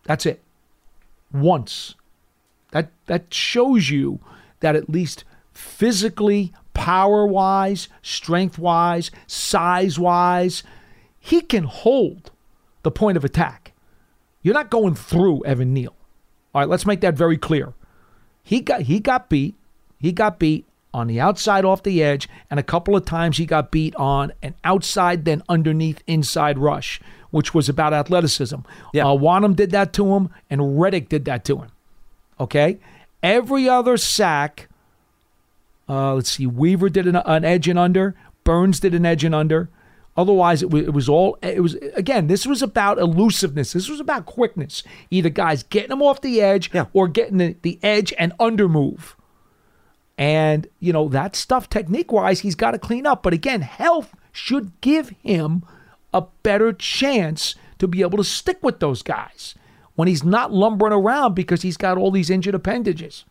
That's it. Once. That shows you that at least physically, power-wise, strength-wise, size-wise, he can hold the point of attack. You're not going through Evan Neal. All right, let's make that very clear. He got beat. He got beat on the outside off the edge, and a couple of times he got beat on an outside then underneath inside rush, which was about athleticism. Yeah. Wanham did that to him, and Reddick did that to him. Okay? Every other sack, let's see, Weaver did an edge and under. Burns did an edge and under. Otherwise, it was, again, this was about elusiveness. This was about quickness. Either guys getting them off the edge or getting the edge and under move. And, you know, that stuff technique-wise, he's got to clean up. But again, health should give him a better chance to be able to stick with those guys when he's not lumbering around because he's got all these injured appendages.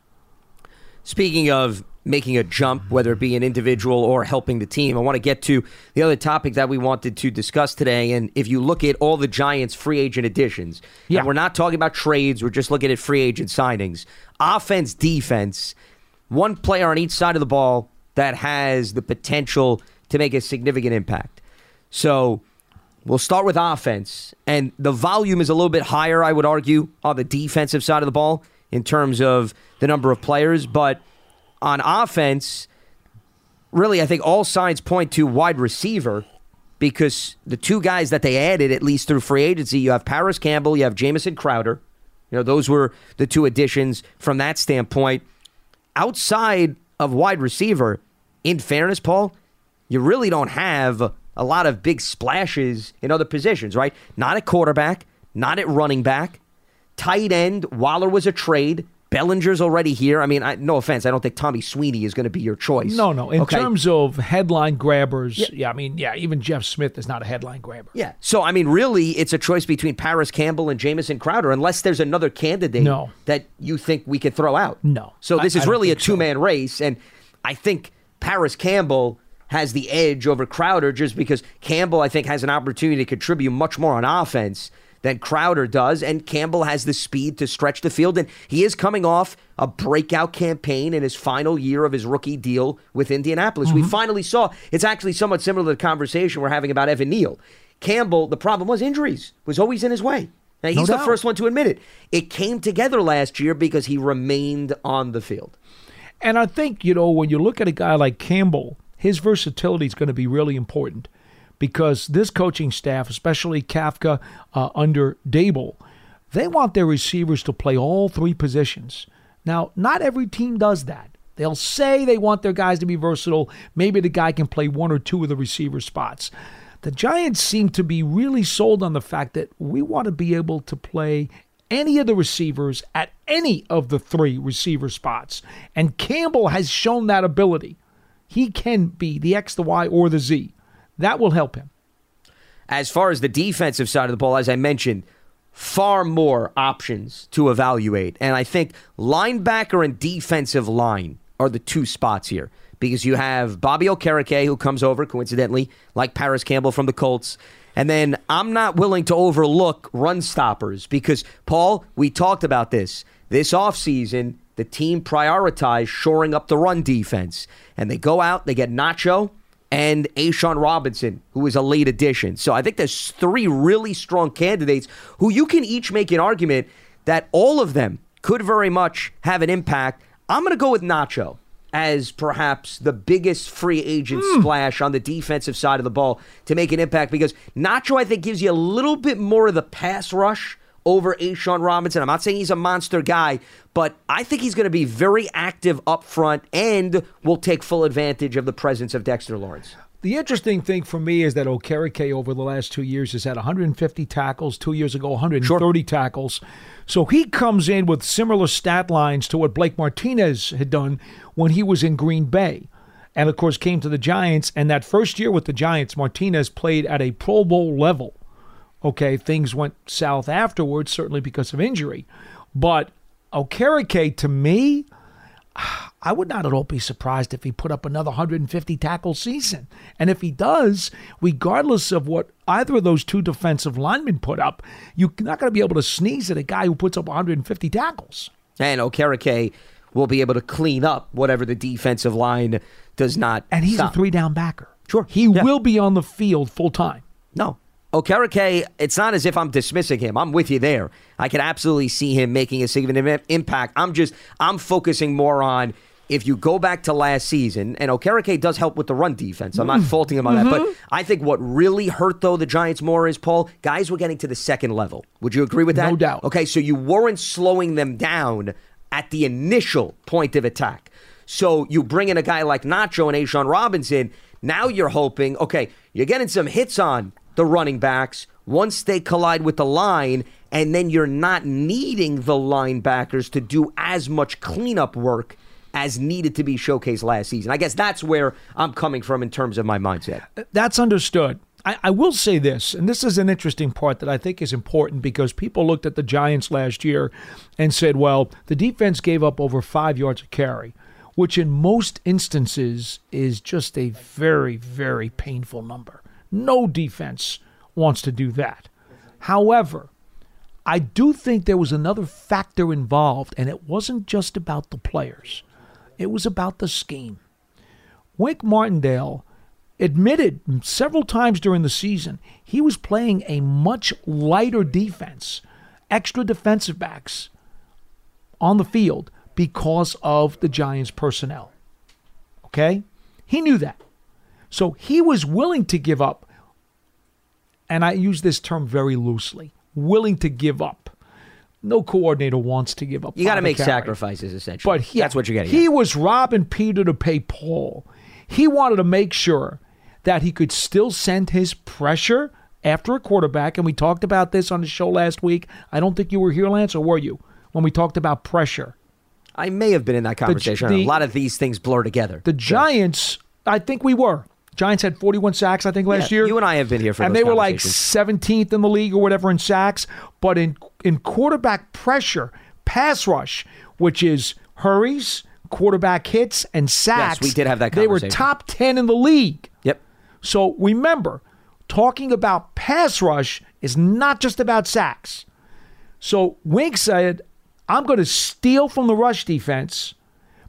Speaking of making a jump, whether it be an individual or helping the team, I want to get to the other topic that we wanted to discuss today. And if you look at all the Giants' free agent additions, and we're not talking about trades, we're just looking at free agent signings. Offense, defense, one player on each side of the ball that has the potential to make a significant impact. So we'll start with offense. And the volume is a little bit higher, I would argue, on the defensive side of the ball, in terms of the number of players. But on offense, really, I think all signs point to wide receiver, because the two guys that they added, at least through free agency, you have Paris Campbell, you have Jamison Crowder. You know, those were the two additions from that standpoint. Outside of wide receiver, in fairness, Paul, you really don't have a lot of big splashes in other positions, right? Not at quarterback, not at running back. Tight end, Waller was a trade. Bellinger's already here. I mean, no offense, I don't think Tommy Sweeney is going to be your choice. No. In terms of headline grabbers, even Jeff Smith is not a headline grabber. Yeah. So, I mean, really, it's a choice between Paris Campbell and Jamison Crowder, unless there's another candidate that you think we could throw out. No. So this is really a two-man race, and I think Paris Campbell has the edge over Crowder just because Campbell, I think, has an opportunity to contribute much more on offense than Crowder does, and Campbell has the speed to stretch the field, and he is coming off a breakout campaign in his final year of his rookie deal with Indianapolis. Mm-hmm. We finally saw, it's actually somewhat similar to the conversation we're having about Evan Neal. Campbell, the problem was injuries, was always in his way. Now, he's the first one to admit it. It came together last year because he remained on the field. And I think, when you look at a guy like Campbell, his versatility is going to be really important, because this coaching staff, especially Kafka under Dable, they want their receivers to play all three positions. Now, not every team does that. They'll say they want their guys to be versatile. Maybe the guy can play one or two of the receiver spots. The Giants seem to be really sold on the fact that we want to be able to play any of the receivers at any of the three receiver spots. And Campbell has shown that ability. He can be the X, the Y, or the Z. That will help him. As far as the defensive side of the ball, as I mentioned, far more options to evaluate. And I think linebacker and defensive line are the two spots here, because you have Bobby Okereke, who comes over, coincidentally, like Paris Campbell from the Colts. And then I'm not willing to overlook run stoppers because, Paul, we talked about this. This offseason, the team prioritized shoring up the run defense. And they go out, they get Nacho and A'Shawn Robinson, who is a late addition. So I think there's three really strong candidates who you can each make an argument that all of them could very much have an impact. I'm going to go with Nacho as perhaps the biggest free agent splash on the defensive side of the ball to make an impact, because Nacho, I think, gives you a little bit more of the pass rush over A'Shawn Robinson. I'm not saying he's a monster guy, but I think he's going to be very active up front and will take full advantage of the presence of Dexter Lawrence. The interesting thing for me is that Okereke over the last 2 years has had 150 tackles, 2 years ago 130 tackles. So he comes in with similar stat lines to what Blake Martinez had done when he was in Green Bay. And, of course, came to the Giants. And that first year with the Giants, Martinez played at a Pro Bowl level. Okay, things went south afterwards, certainly because of injury. But Okereke, to me, I would not at all be surprised if he put up another 150-tackle season. And if he does, regardless of what either of those two defensive linemen put up, you're not going to be able to sneeze at a guy who puts up 150 tackles. And Okereke will be able to clean up whatever the defensive line does not. And he's a three-down backer. Sure. He will be on the field full-time. No. Okereke, it's not as if I'm dismissing him. I'm with you there. I can absolutely see him making a significant impact. I'm focusing more on, if you go back to last season, and Okereke does help with the run defense. I'm not faulting him on that. But I think what really hurt, though, the Giants more is, Paul, guys were getting to the second level. Would you agree with that? No doubt. Okay, so you weren't slowing them down at the initial point of attack. So you bring in a guy like Nacho and A'Shawn Robinson. Now you're hoping, okay, you're getting some hits on the running backs once they collide with the line, and then you're not needing the linebackers to do as much cleanup work as needed to be showcased last season. I guess that's where I'm coming from in terms of my mindset. That's understood. I will say this, and this is an interesting part that I think is important, because people looked at the Giants last year and said, well, the defense gave up over 5 yards a carry, which in most instances is just a very, very painful number. No defense wants to do that. However, I do think there was another factor involved, and it wasn't just about the players. It was about the scheme. Wink Martindale admitted several times during the season he was playing a much lighter defense, extra defensive backs on the field because of the Giants' personnel. Okay? He knew that. So he was willing to give up, and I use this term very loosely, willing to give up. No coordinator wants to give up. You got to make sacrifices, essentially. But that's what you're getting at. He was robbing Peter to pay Paul. He wanted to make sure that he could still send his pressure after a quarterback, and we talked about this on the show last week. I don't think you were here, Lance, or were you, when we talked about pressure? I may have been in that conversation. A lot of these things blur together. The Giants, I think we were. Giants had 41 sacks, I think, last year. You and I have been here for and those conversations. And they were like 17th in the league or whatever in sacks. But in quarterback pressure, pass rush, which is hurries, quarterback hits, and sacks. Yes, we did have that conversation. They were top 10 in the league. Yep. So remember, talking about pass rush is not just about sacks. So Wink said, I'm going to steal from the rush defense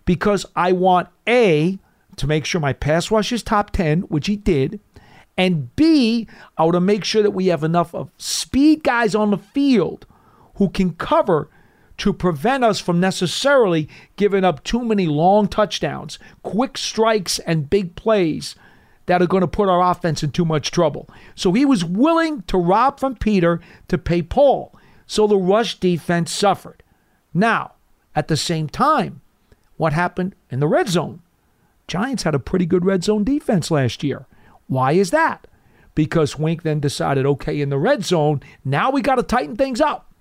because I want A, to make sure my pass rush is top 10, which he did, and B, I want to make sure that we have enough of speed guys on the field who can cover to prevent us from necessarily giving up too many long touchdowns, quick strikes, and big plays that are going to put our offense in too much trouble. So he was willing to rob from Peter to pay Paul, so the rush defense suffered. Now, at the same time, what happened in the red zone? Giants had a pretty good red zone defense last year. Why is that? Because Wink then decided, okay, in the red zone, now we got to tighten things up.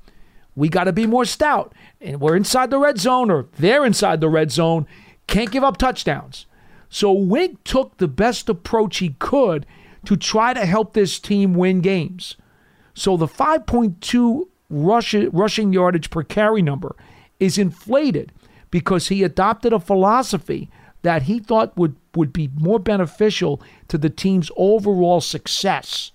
We got to be more stout. And we're inside the red zone, or they're inside the red zone. Can't give up touchdowns. So Wink took the best approach he could to try to help this team win games. So the 5.2 rushing yardage per carry number is inflated because he adopted a philosophy that he thought would be more beneficial to the team's overall success.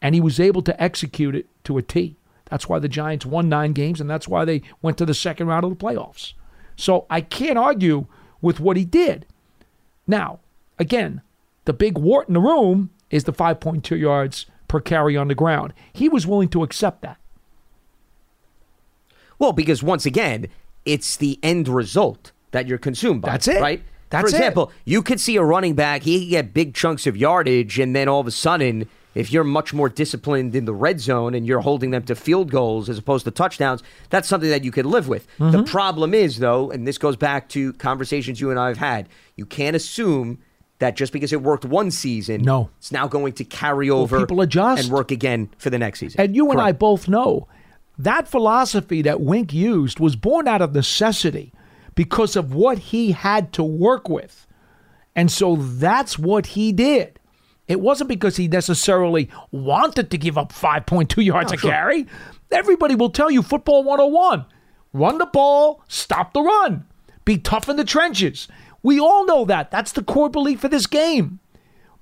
And he was able to execute it to a T. That's why the Giants won 9 games, and that's why they went to the second round of the playoffs. So I can't argue with what he did. Now, again, the big wart in the room is the 5.2 yards per carry on the ground. He was willing to accept that. Well, because once again, it's the end result that you're consumed by. That's it. Right? That's For example, it. You could see a running back, he could get big chunks of yardage, and then all of a sudden, if you're much more disciplined in the red zone and you're holding them to field goals as opposed to touchdowns, that's something that you could live with. Mm-hmm. The problem is, though, and this goes back to conversations you and I have had, you can't assume that just because it worked one season, it's now going to carry over people adjust and work again for the next season. And you and I both know that philosophy that Wink used was born out of necessity, because of what he had to work with. And so that's what he did. It wasn't because he necessarily wanted to give up 5.2 yards a carry. Everybody will tell you football 101. Run the ball, stop the run. Be tough in the trenches. We all know that. That's the core belief of this game.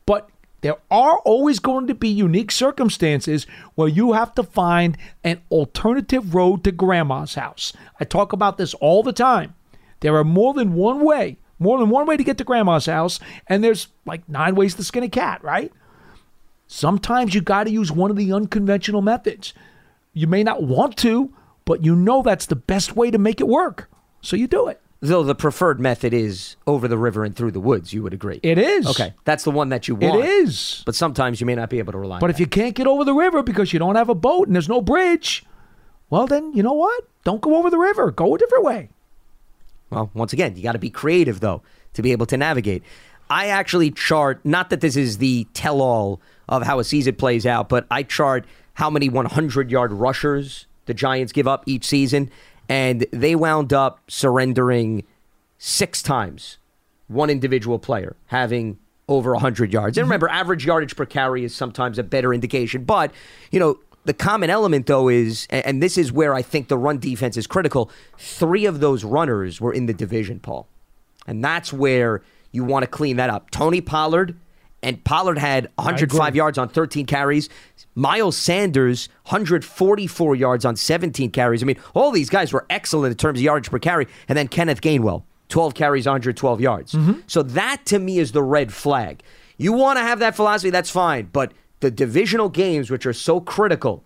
But there are always going to be unique circumstances where you have to find an alternative road to grandma's house. I talk about this all the time. There are more than one way to get to grandma's house, and there's like 9 ways to skin a cat, right? Sometimes you got to use one of the unconventional methods. You may not want to, but you know that's the best way to make it work, so you do it. Though the preferred method is over the river and through the woods, you would agree. It is. Okay, that's the one that you want. It is. But sometimes you may not be able to rely on it. But if you can't get over the river because you don't have a boat and there's no bridge, well then, you know what? Don't go over the river. Go a different way. Well, once again, you got to be creative, though, to be able to navigate. I actually chart, not that this is the tell-all of how a season plays out, but I chart how many 100-yard rushers the Giants give up each season, and they wound up surrendering six times one individual player having over 100 yards. And remember, average yardage per carry is sometimes a better indication. But, you know, the common element, though, is, and this is where I think the run defense is critical, three of those runners were in the division, Paul. And that's where you want to clean that up. Tony Pollard, and Pollard had 105 yards on 13 carries. Miles Sanders, 144 yards on 17 carries. I mean, all these guys were excellent in terms of yardage per carry. And then Kenneth Gainwell, 12 carries, 112 yards. Mm-hmm. So that, to me, is the red flag. You want to have that philosophy, that's fine. But the divisional games, which are so critical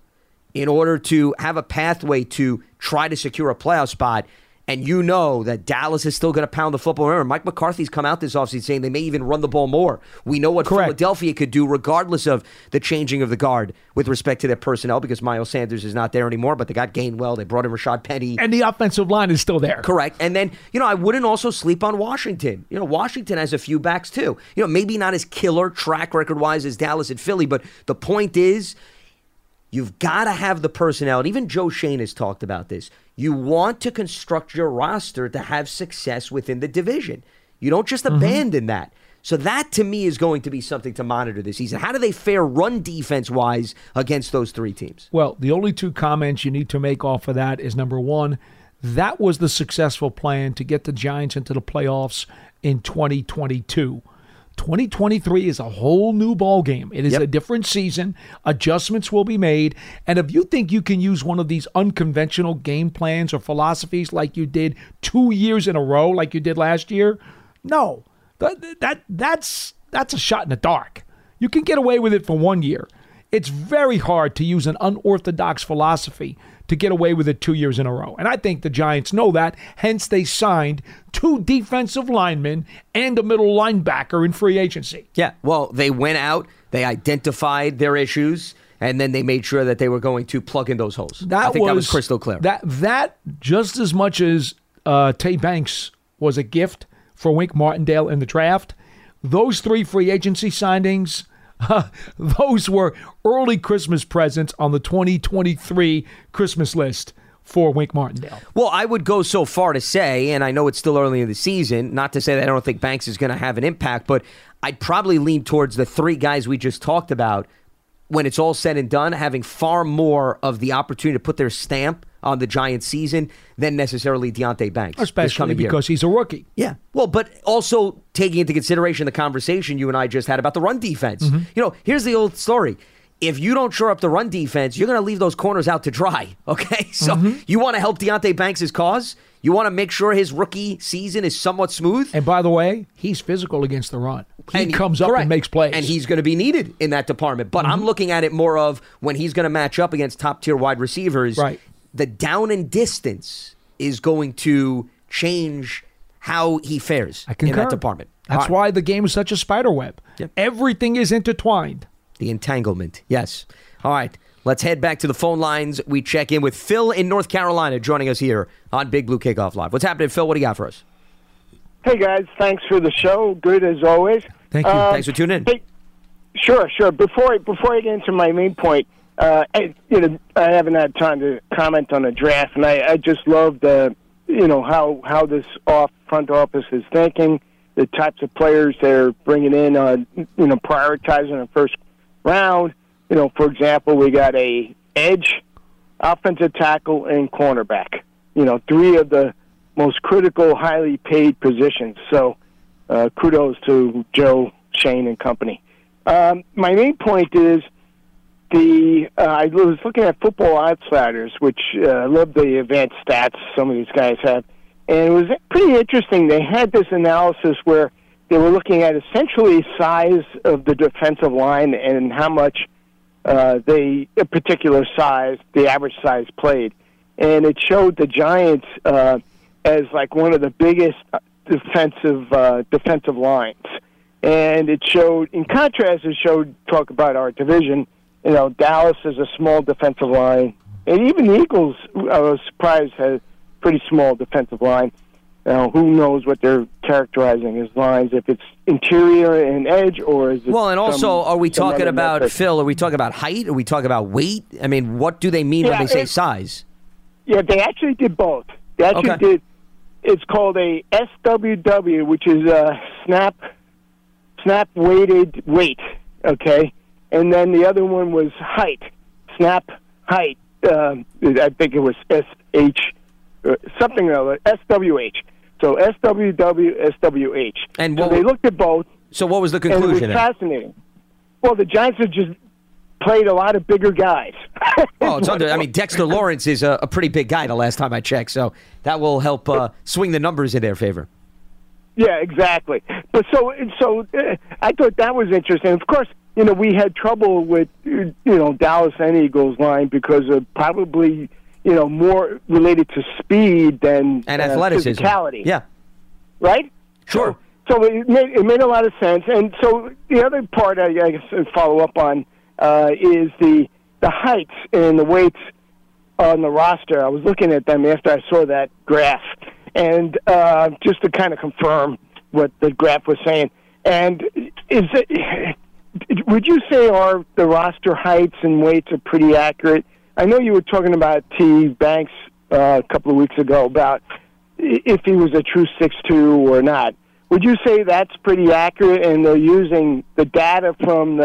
in order to have a pathway to try to secure a playoff spot, and you know that Dallas is still going to pound the football. Remember, Mike McCarthy's come out this offseason saying they may even run the ball more. We know what Philadelphia could do regardless of the changing of the guard with respect to their personnel because Miles Sanders is not there anymore, but they got Gainwell. They brought in Rashad Penny. And the offensive line is still there. Correct. And then, you know, I wouldn't also sleep on Washington. You know, Washington has a few backs too. You know, maybe not as killer track record-wise as Dallas and Philly, but the point is you've got to have the personnel. And even Joe Shane has talked about this. You want to construct your roster to have success within the division. You don't just abandon that. So that, to me, is going to be something to monitor this season. How do they fare run defense-wise against those three teams? Well, the only two comments you need to make off of that is, number one, that was the successful plan to get the Giants into the playoffs in 2022. 2023 is a whole new ballgame. It is a different season. Adjustments will be made. And if you think you can use one of these unconventional game plans or philosophies like you did 2 years in a row, like you did last year, no. That's a shot in the dark. You can get away with it for 1 year. It's very hard to use an unorthodox philosophy to get away with it 2 years in a row. And I think the Giants know that, hence they signed two defensive linemen and a middle linebacker in free agency. Yeah, well, they went out, they identified their issues, and then they made sure that they were going to plug in those holes. I think that was crystal clear. That just as much as Tay Banks was a gift for Wink Martindale in the draft, those three free agency signings, those were early Christmas presents on the 2023 Christmas list for Wink Martindale. Well, I would go so far to say, and I know it's still early in the season, not to say that I don't think Banks is going to have an impact, but I'd probably lean towards the three guys we just talked about when it's all said and done, having far more of the opportunity to put their stamp on the Giants' season than necessarily Deonte Banks. Especially because he's a rookie. Yeah. Well, but also taking into consideration the conversation you and I just had about the run defense. Mm-hmm. You know, here's the old story. If you don't shore up the run defense, you're going to leave those corners out to dry, okay? So you want to help Deonte Banks' cause? You want to make sure his rookie season is somewhat smooth? And by the way, he's physical against the run. He comes up and makes plays. And he's going to be needed in that department. But I'm looking at it more of when he's going to match up against top-tier wide receivers. Right. The down and distance is going to change how he fares in that department. That's why the game is such a spider web. Yep. Everything is intertwined. The entanglement, yes. All right, let's head back to the phone lines. We check in with Phil in North Carolina joining us here on Big Blue Kickoff Live. What's happening, Phil? What do you got for us? Hey, guys. Thanks for the show. Good as always. Thank you. Thanks for tuning in. Hey, sure. Before I get into my main point, I haven't had time to comment on the draft, and I just love how this front office is thinking, the types of players they're bringing in, prioritizing the first round. You know, for example, we got a edge, offensive tackle, and cornerback. You know, three of the most critical, highly paid positions. So, kudos to Joe, Shane, and company. My main point is. I was looking at Football Outsiders, which I love the advanced stats some of these guys have. And it was pretty interesting. They had this analysis where they were looking at essentially size of the defensive line and how much a particular size, the average size played. And it showed the Giants as like one of the biggest defensive lines. And it showed, in contrast, talk about our division, you know, Dallas is a small defensive line. And even the Eagles, I was surprised, had a pretty small defensive line. Now, who knows what they're characterizing as lines, if it's interior and edge or is it... Well, and also, are we talking about, metric? Phil, are we talking about height? Are we talking about weight? I mean, what do they mean when they say size? Yeah, they actually did both. They actually did... It's called a SWW, which is a snap weighted weight, okay? And then the other one was height, snap height. I think it was SH, something or other, SWH. So SWW, SWH. And so they looked at both. So what was the conclusion? It was fascinating. Well, the Giants have just played a lot of bigger guys. Oh, it's under, I mean, Dexter Lawrence is a pretty big guy the last time I checked, so that will help swing the numbers in their favor. Yeah, exactly. But so I thought that was interesting. Of course, you know, we had trouble with, you know, Dallas and Eagles line because of probably, you know, more related to speed than and athleticism. Physicality. Yeah. Right? Sure. So it made a lot of sense. And so the other part I guess I follow up on is the heights and the weights on the roster. I was looking at them after I saw that graph, and just to kind of confirm what the graph was saying. And would you say the roster heights and weights are pretty accurate? I know you were talking about T. Banks a couple of weeks ago about if he was a true 6'2" or not. Would you say that's pretty accurate, and they're using the data from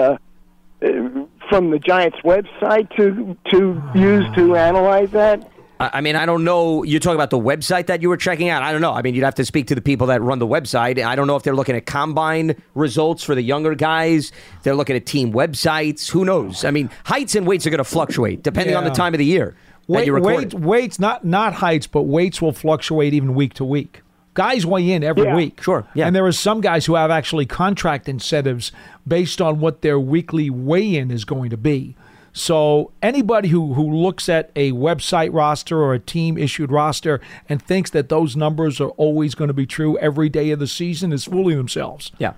the Giants' website to use to analyze that? I mean, I don't know. You're talking about the website that you were checking out? I don't know. I mean, you'd have to speak to the people that run the website. I don't know if they're looking at combine results for the younger guys. They're looking at team websites. Who knows? I mean, heights and weights are going to fluctuate depending on the time of the year that you record. Weights, not heights, but weights will fluctuate even week to week. Guys weigh in every week. Sure. Yeah. And there are some guys who have actually contract incentives based on what their weekly weigh-in is going to be. So anybody who looks at a website roster or a team-issued roster and thinks that those numbers are always going to be true every day of the season is fooling themselves. Yeah.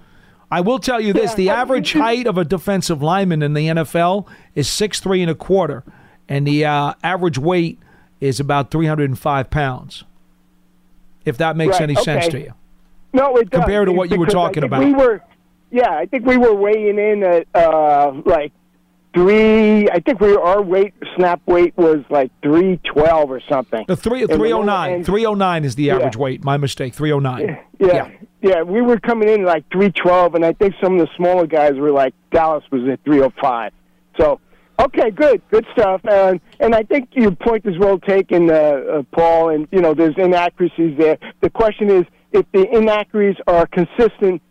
I will tell you this. The average height of a defensive lineman in the NFL is 6'3", and the average weight is about 305 pounds. If that makes any sense to you. No, it does. Compared to what you were talking about. I think we were weighing in at snap weight was like 312 or something. 309 is the average weight. My mistake, 309. Yeah, we were coming in like 312, and I think some of the smaller guys were like Dallas was at 305. So, okay, good stuff, and I think your point is well taken, Paul. And you know, there's inaccuracies there. The question is, if the inaccuracies are consistent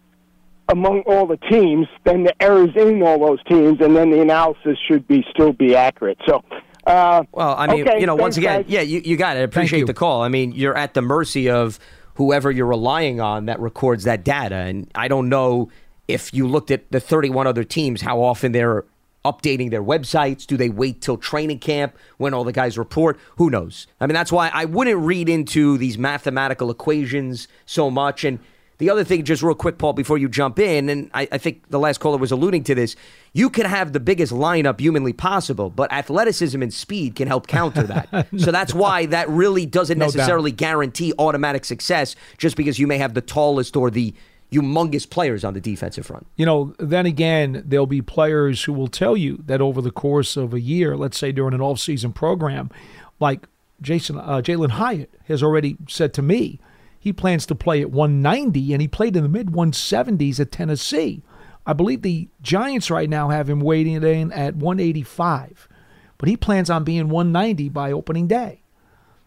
among all the teams, then the errors in all those teams, and then the analysis should still be accurate. So, once again, guys. you got it. I appreciate the call. I mean, you're at the mercy of whoever you're relying on that records that data, and I don't know if you looked at the 31 other teams, how often they're updating their websites. Do they wait till training camp when all the guys report? Who knows? I mean, that's why I wouldn't read into these mathematical equations so much. And the other thing, just real quick, Paul, before you jump in, and I think the last caller was alluding to this, you can have the biggest lineup humanly possible, but athleticism and speed can help counter that. So that's why that really doesn't necessarily guarantee automatic success just because you may have the tallest or the humongous players on the defensive front. You know, then again, there'll be players who will tell you that over the course of a year, let's say during an off-season program, like Jalen Hyatt has already said to me, he plans to play at 190, and he played in the mid-170s at Tennessee. I believe the Giants right now have him waiting in at 185, but he plans on being 190 by opening day.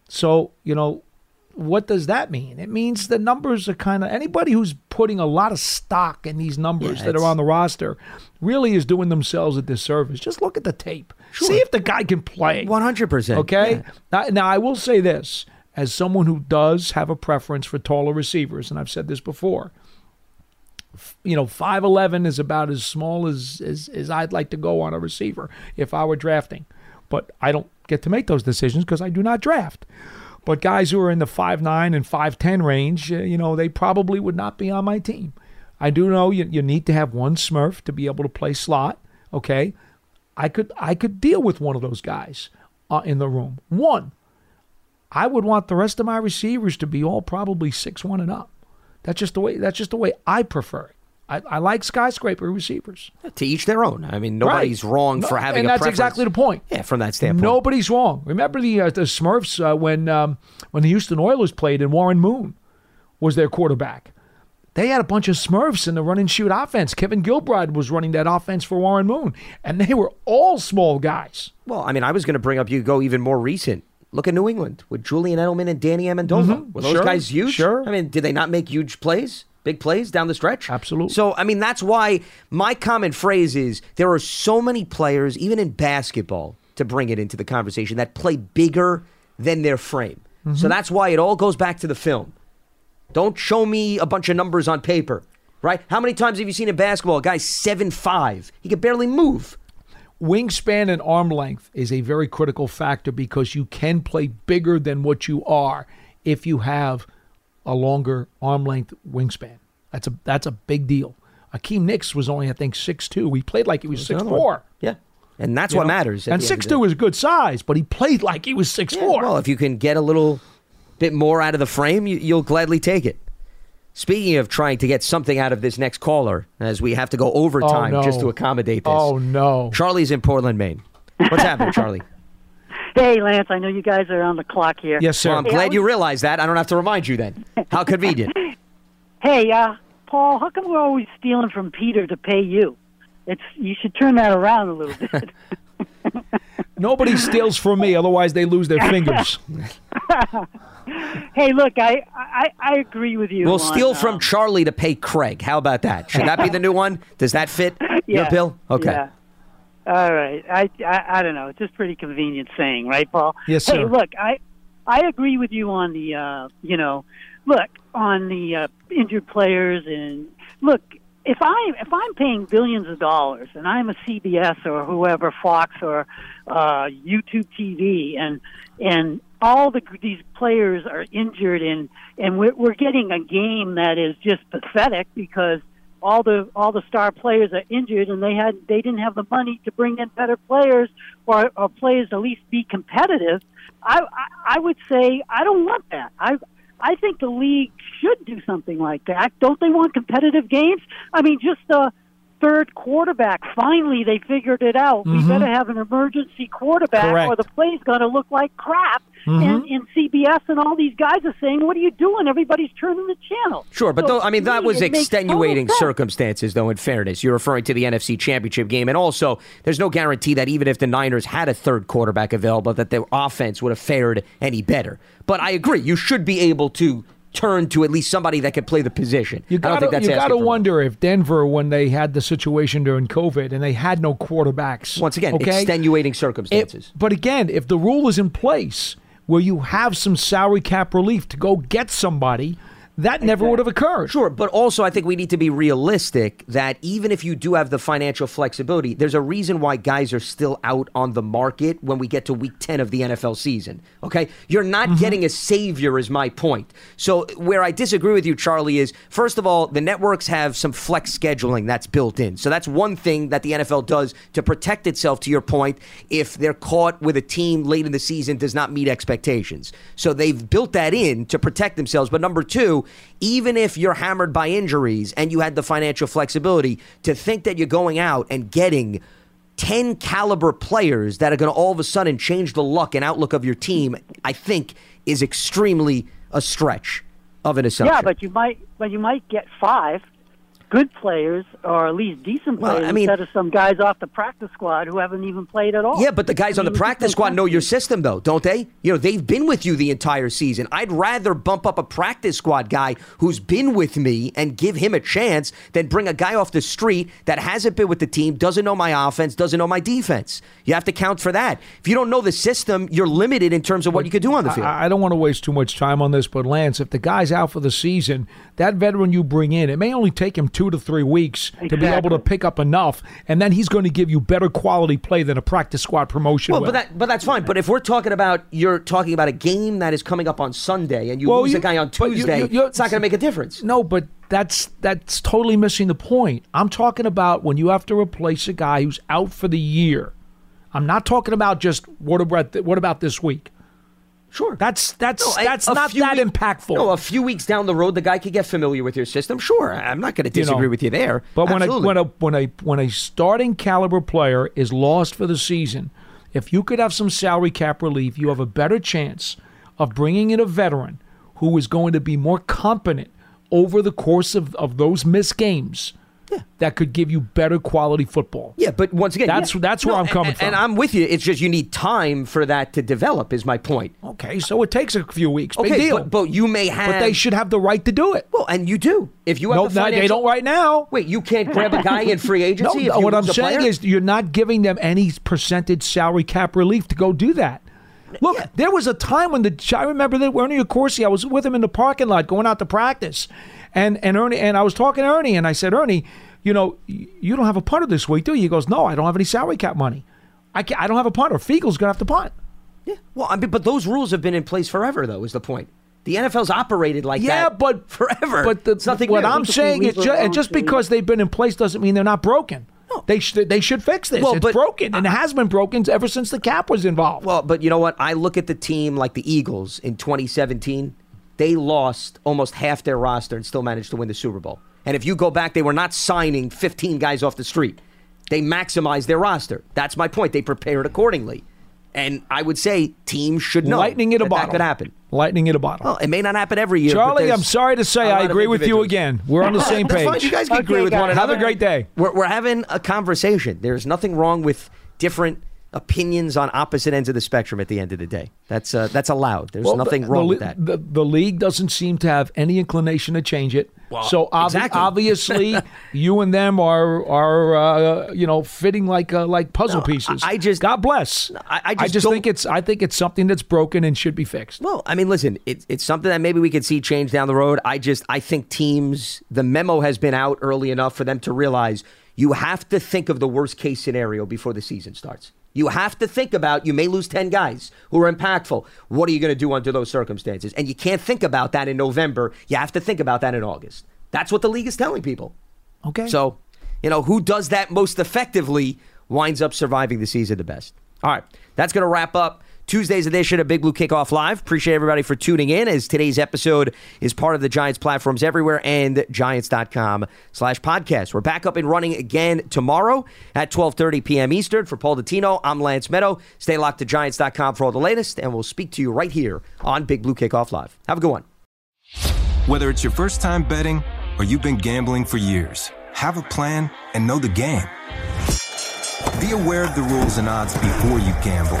So, you know, what does that mean? It means the numbers are kind of, anybody who's putting a lot of stock in these numbers that are on the roster really is doing themselves a disservice. Just look at the tape. Sure. See if the guy can play. 100%. Okay? Yeah. Now, I will say this. As someone who does have a preference for taller receivers, and I've said this before, you know, 5'11 is about as small as I'd like to go on a receiver if I were drafting. But I don't get to make those decisions because I do not draft. But guys who are in the 5'9 and 5'10 range, you know, they probably would not be on my team. I do know you need to have one Smurf to be able to play slot, okay? I could deal with one of those guys in the room. One, I would want the rest of my receivers to be all probably 6'1 and up. That's just the way I prefer it. I like skyscraper receivers. To each their own. I mean, nobody's wrong for having a preference. And that's exactly the point. Yeah, from that standpoint. Nobody's wrong. Remember the Smurfs when the Houston Oilers played and Warren Moon was their quarterback. They had a bunch of Smurfs in the run-and-shoot offense. Kevin Gilbride was running that offense for Warren Moon, and they were all small guys. Well, I mean, I was going to bring up, you go even more recent. Look at New England with Julian Edelman and Danny Amendola. Mm-hmm. Were those guys huge? Sure. I mean, did they not make huge plays? Big plays down the stretch? Absolutely. So, I mean, that's why my common phrase is there are so many players, even in basketball, to bring it into the conversation, that play bigger than their frame. Mm-hmm. So that's why it all goes back to the film. Don't show me a bunch of numbers on paper, right? How many times have you seen in basketball a guy 7'5"? He can barely move. Wingspan and arm length is a very critical factor because you can play bigger than what you are if you have a longer arm length wingspan. That's a big deal. Akeem Nicks was only, I think, 6'2". He played like he was 6'4". Yeah. And that's what matters. And 6'2" is good size, but he played like he was 6'4". Yeah, well, if you can get a little bit more out of the frame, you'll gladly take it. Speaking of trying to get something out of this next caller, as we have to go overtime just to accommodate this. Oh, no. Charlie's in Portland, Maine. What's happening, Charlie? Hey, Lance, I know you guys are on the clock here. Yes, sir. Well, I'm glad you realize that. I don't have to remind you then. How convenient. Hey, Paul, how come we're always stealing from Peter to pay you? You should turn that around a little bit. Nobody steals from me, otherwise they lose their fingers. Hey, look, I agree with you. We'll steal from Charlie to pay Craig. How about that? Should that be the new one? Does that fit your bill? Okay. Yeah. All right. I don't know. It's just pretty convenient saying, right, Paul? Yes, sir. Hey, look, I agree with you on the, on the injured players. And, look, if I'm paying billions of dollars and I'm a CBS or whoever, Fox or YouTube TV, and all these players are injured and we're getting a game that is just pathetic because all the star players are injured, and they didn't have the money to bring in better players or players to at least be competitive. I would say I don't want that. I think the league should do something like that. Don't they want competitive games? I mean, just the third quarterback. Finally, they figured it out. Mm-hmm. We better have an emergency quarterback, or the play's going to look like crap. Mm-hmm. And CBS and all these guys are saying, what are you doing? Everybody's turning the channel. Sure, but that was extenuating circumstances, though, in fairness. You're referring to the NFC Championship game. And also, there's no guarantee that even if the Niners had a third quarterback available, that their offense would have fared any better. But I agree. You should be able to turn to at least somebody that could play the position. You got to wonder if Denver, when they had the situation during COVID and they had no quarterbacks. Once again, extenuating circumstances. But again, if the rule is in place where you have some salary cap relief to go get somebody, that never would have occurred. Sure, but also I think we need to be realistic that even if you do have the financial flexibility, there's a reason why guys are still out on the market when we get to week 10 of the NFL season, okay? You're not getting a savior is my point. So where I disagree with you, Charlie, is first of all, the networks have some flex scheduling that's built in. So that's one thing that the NFL does to protect itself, to your point, if they're caught with a team late in the season does not meet expectations. So they've built that in to protect themselves. But number two, even if you're hammered by injuries and you had the financial flexibility, to think that you're going out and getting 10 caliber players that are going to all of a sudden change the luck and outlook of your team, I think is extremely a stretch of an assumption. Yeah, but you might get 5 good players, or at least decent players, instead of some guys off the practice squad who haven't even played at all. Yeah, but the guys on the practice squad know your system, though, don't they? You know, they've been with you the entire season. I'd rather bump up a practice squad guy who's been with me and give him a chance than bring a guy off the street that hasn't been with the team, doesn't know my offense, doesn't know my defense. You have to count for that. If you don't know the system, you're limited in terms of what you could do on the field. I don't want to waste too much time on this, but Lance, if the guy's out for the season, that veteran you bring in, it may only take him 2 to 3 weeks to be able to pick up enough, and then he's going to give you better quality play than a practice squad promotion. Well, but that's fine. But if we're talking about a game that is coming up on Sunday and you lose a guy on Tuesday, it's not going to make a difference. No, but that's totally missing the point. I'm talking about when you have to replace a guy who's out for the year. I'm not talking about just what about this week. Sure. That's not that impactful. No, a few weeks down the road, the guy could get familiar with your system. Sure, I'm not going to disagree with you there. But when a starting caliber player is lost for the season, if you could have some salary cap relief, you have a better chance of bringing in a veteran who is going to be more competent over the course of those missed games. Yeah. That could give you better quality football. Yeah, but once again, that's where I'm coming from. And I'm with you. It's just you need time for that to develop is my point. Okay, so it takes a few weeks. Okay, big deal. But you may have... But they should have the right to do it. Well, and you do. If you have the financial... No, they don't right now. Wait, you can't grab a guy in free agency if you what I'm saying player? Is you're not giving them any percentage salary cap relief to go do that. Look, there was a time when I remember that Ernie Accorsi, I was with him in the parking lot going out to practice. And Ernie, and I was talking to Ernie, and I said, Ernie, you don't have a punter this week, do you? He goes, no, I don't have any salary cap money. I don't have a punter. Fiegel's going to have to punt. Yeah. Well, I mean, but those rules have been in place forever, though, is the point. The NFL's operated like that but forever. But I'm saying is just because they've been in place doesn't mean they're not broken. No. They should fix this. It's broken, and it has been broken ever since the cap was involved. Well, but you know what? I look at the team like the Eagles in 2017. They lost almost half their roster and still managed to win the Super Bowl. And if you go back, they were not signing 15 guys off the street. They maximized their roster. That's my point. They prepared accordingly. And I would say teams should know that could happen. Lightning in a bottle. Well, it may not happen every year. Charlie, I'm sorry to say I agree with you again. We're on the same page. Fine. You guys can agree with one another. Have a great day. We're having a conversation. There's nothing wrong with different opinions on opposite ends of the spectrum at the end of the day. That's allowed. There's nothing wrong with that. The league doesn't seem to have any inclination to change it. Well, so obviously, you and them are fitting like puzzle pieces. God bless. I just think it's something that's broken and should be fixed. Well, I mean, listen, it's something that maybe we could see change down the road. I think teams, the memo has been out early enough for them to realize you have to think of the worst case scenario before the season starts. You have to think about you may lose 10 guys who are impactful. What are you going to do under those circumstances? And you can't think about that in November. You have to think about that in August. That's what the league is telling people. Okay. So, who does that most effectively winds up surviving the season the best. All right. That's going to wrap up Tuesday's edition of Big Blue Kickoff Live. Appreciate everybody for tuning in, as today's episode is part of the Giants platforms everywhere and Giants.com/podcast. We're back up and running again tomorrow at 12:30 p.m. Eastern. For Paul Dottino, I'm Lance Medow. Stay locked to Giants.com for all the latest, and we'll speak to you right here on Big Blue Kickoff Live. Have a good one. Whether it's your first time betting or you've been gambling for years, have a plan and know the game. Be aware of the rules and odds before you gamble.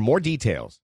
more details.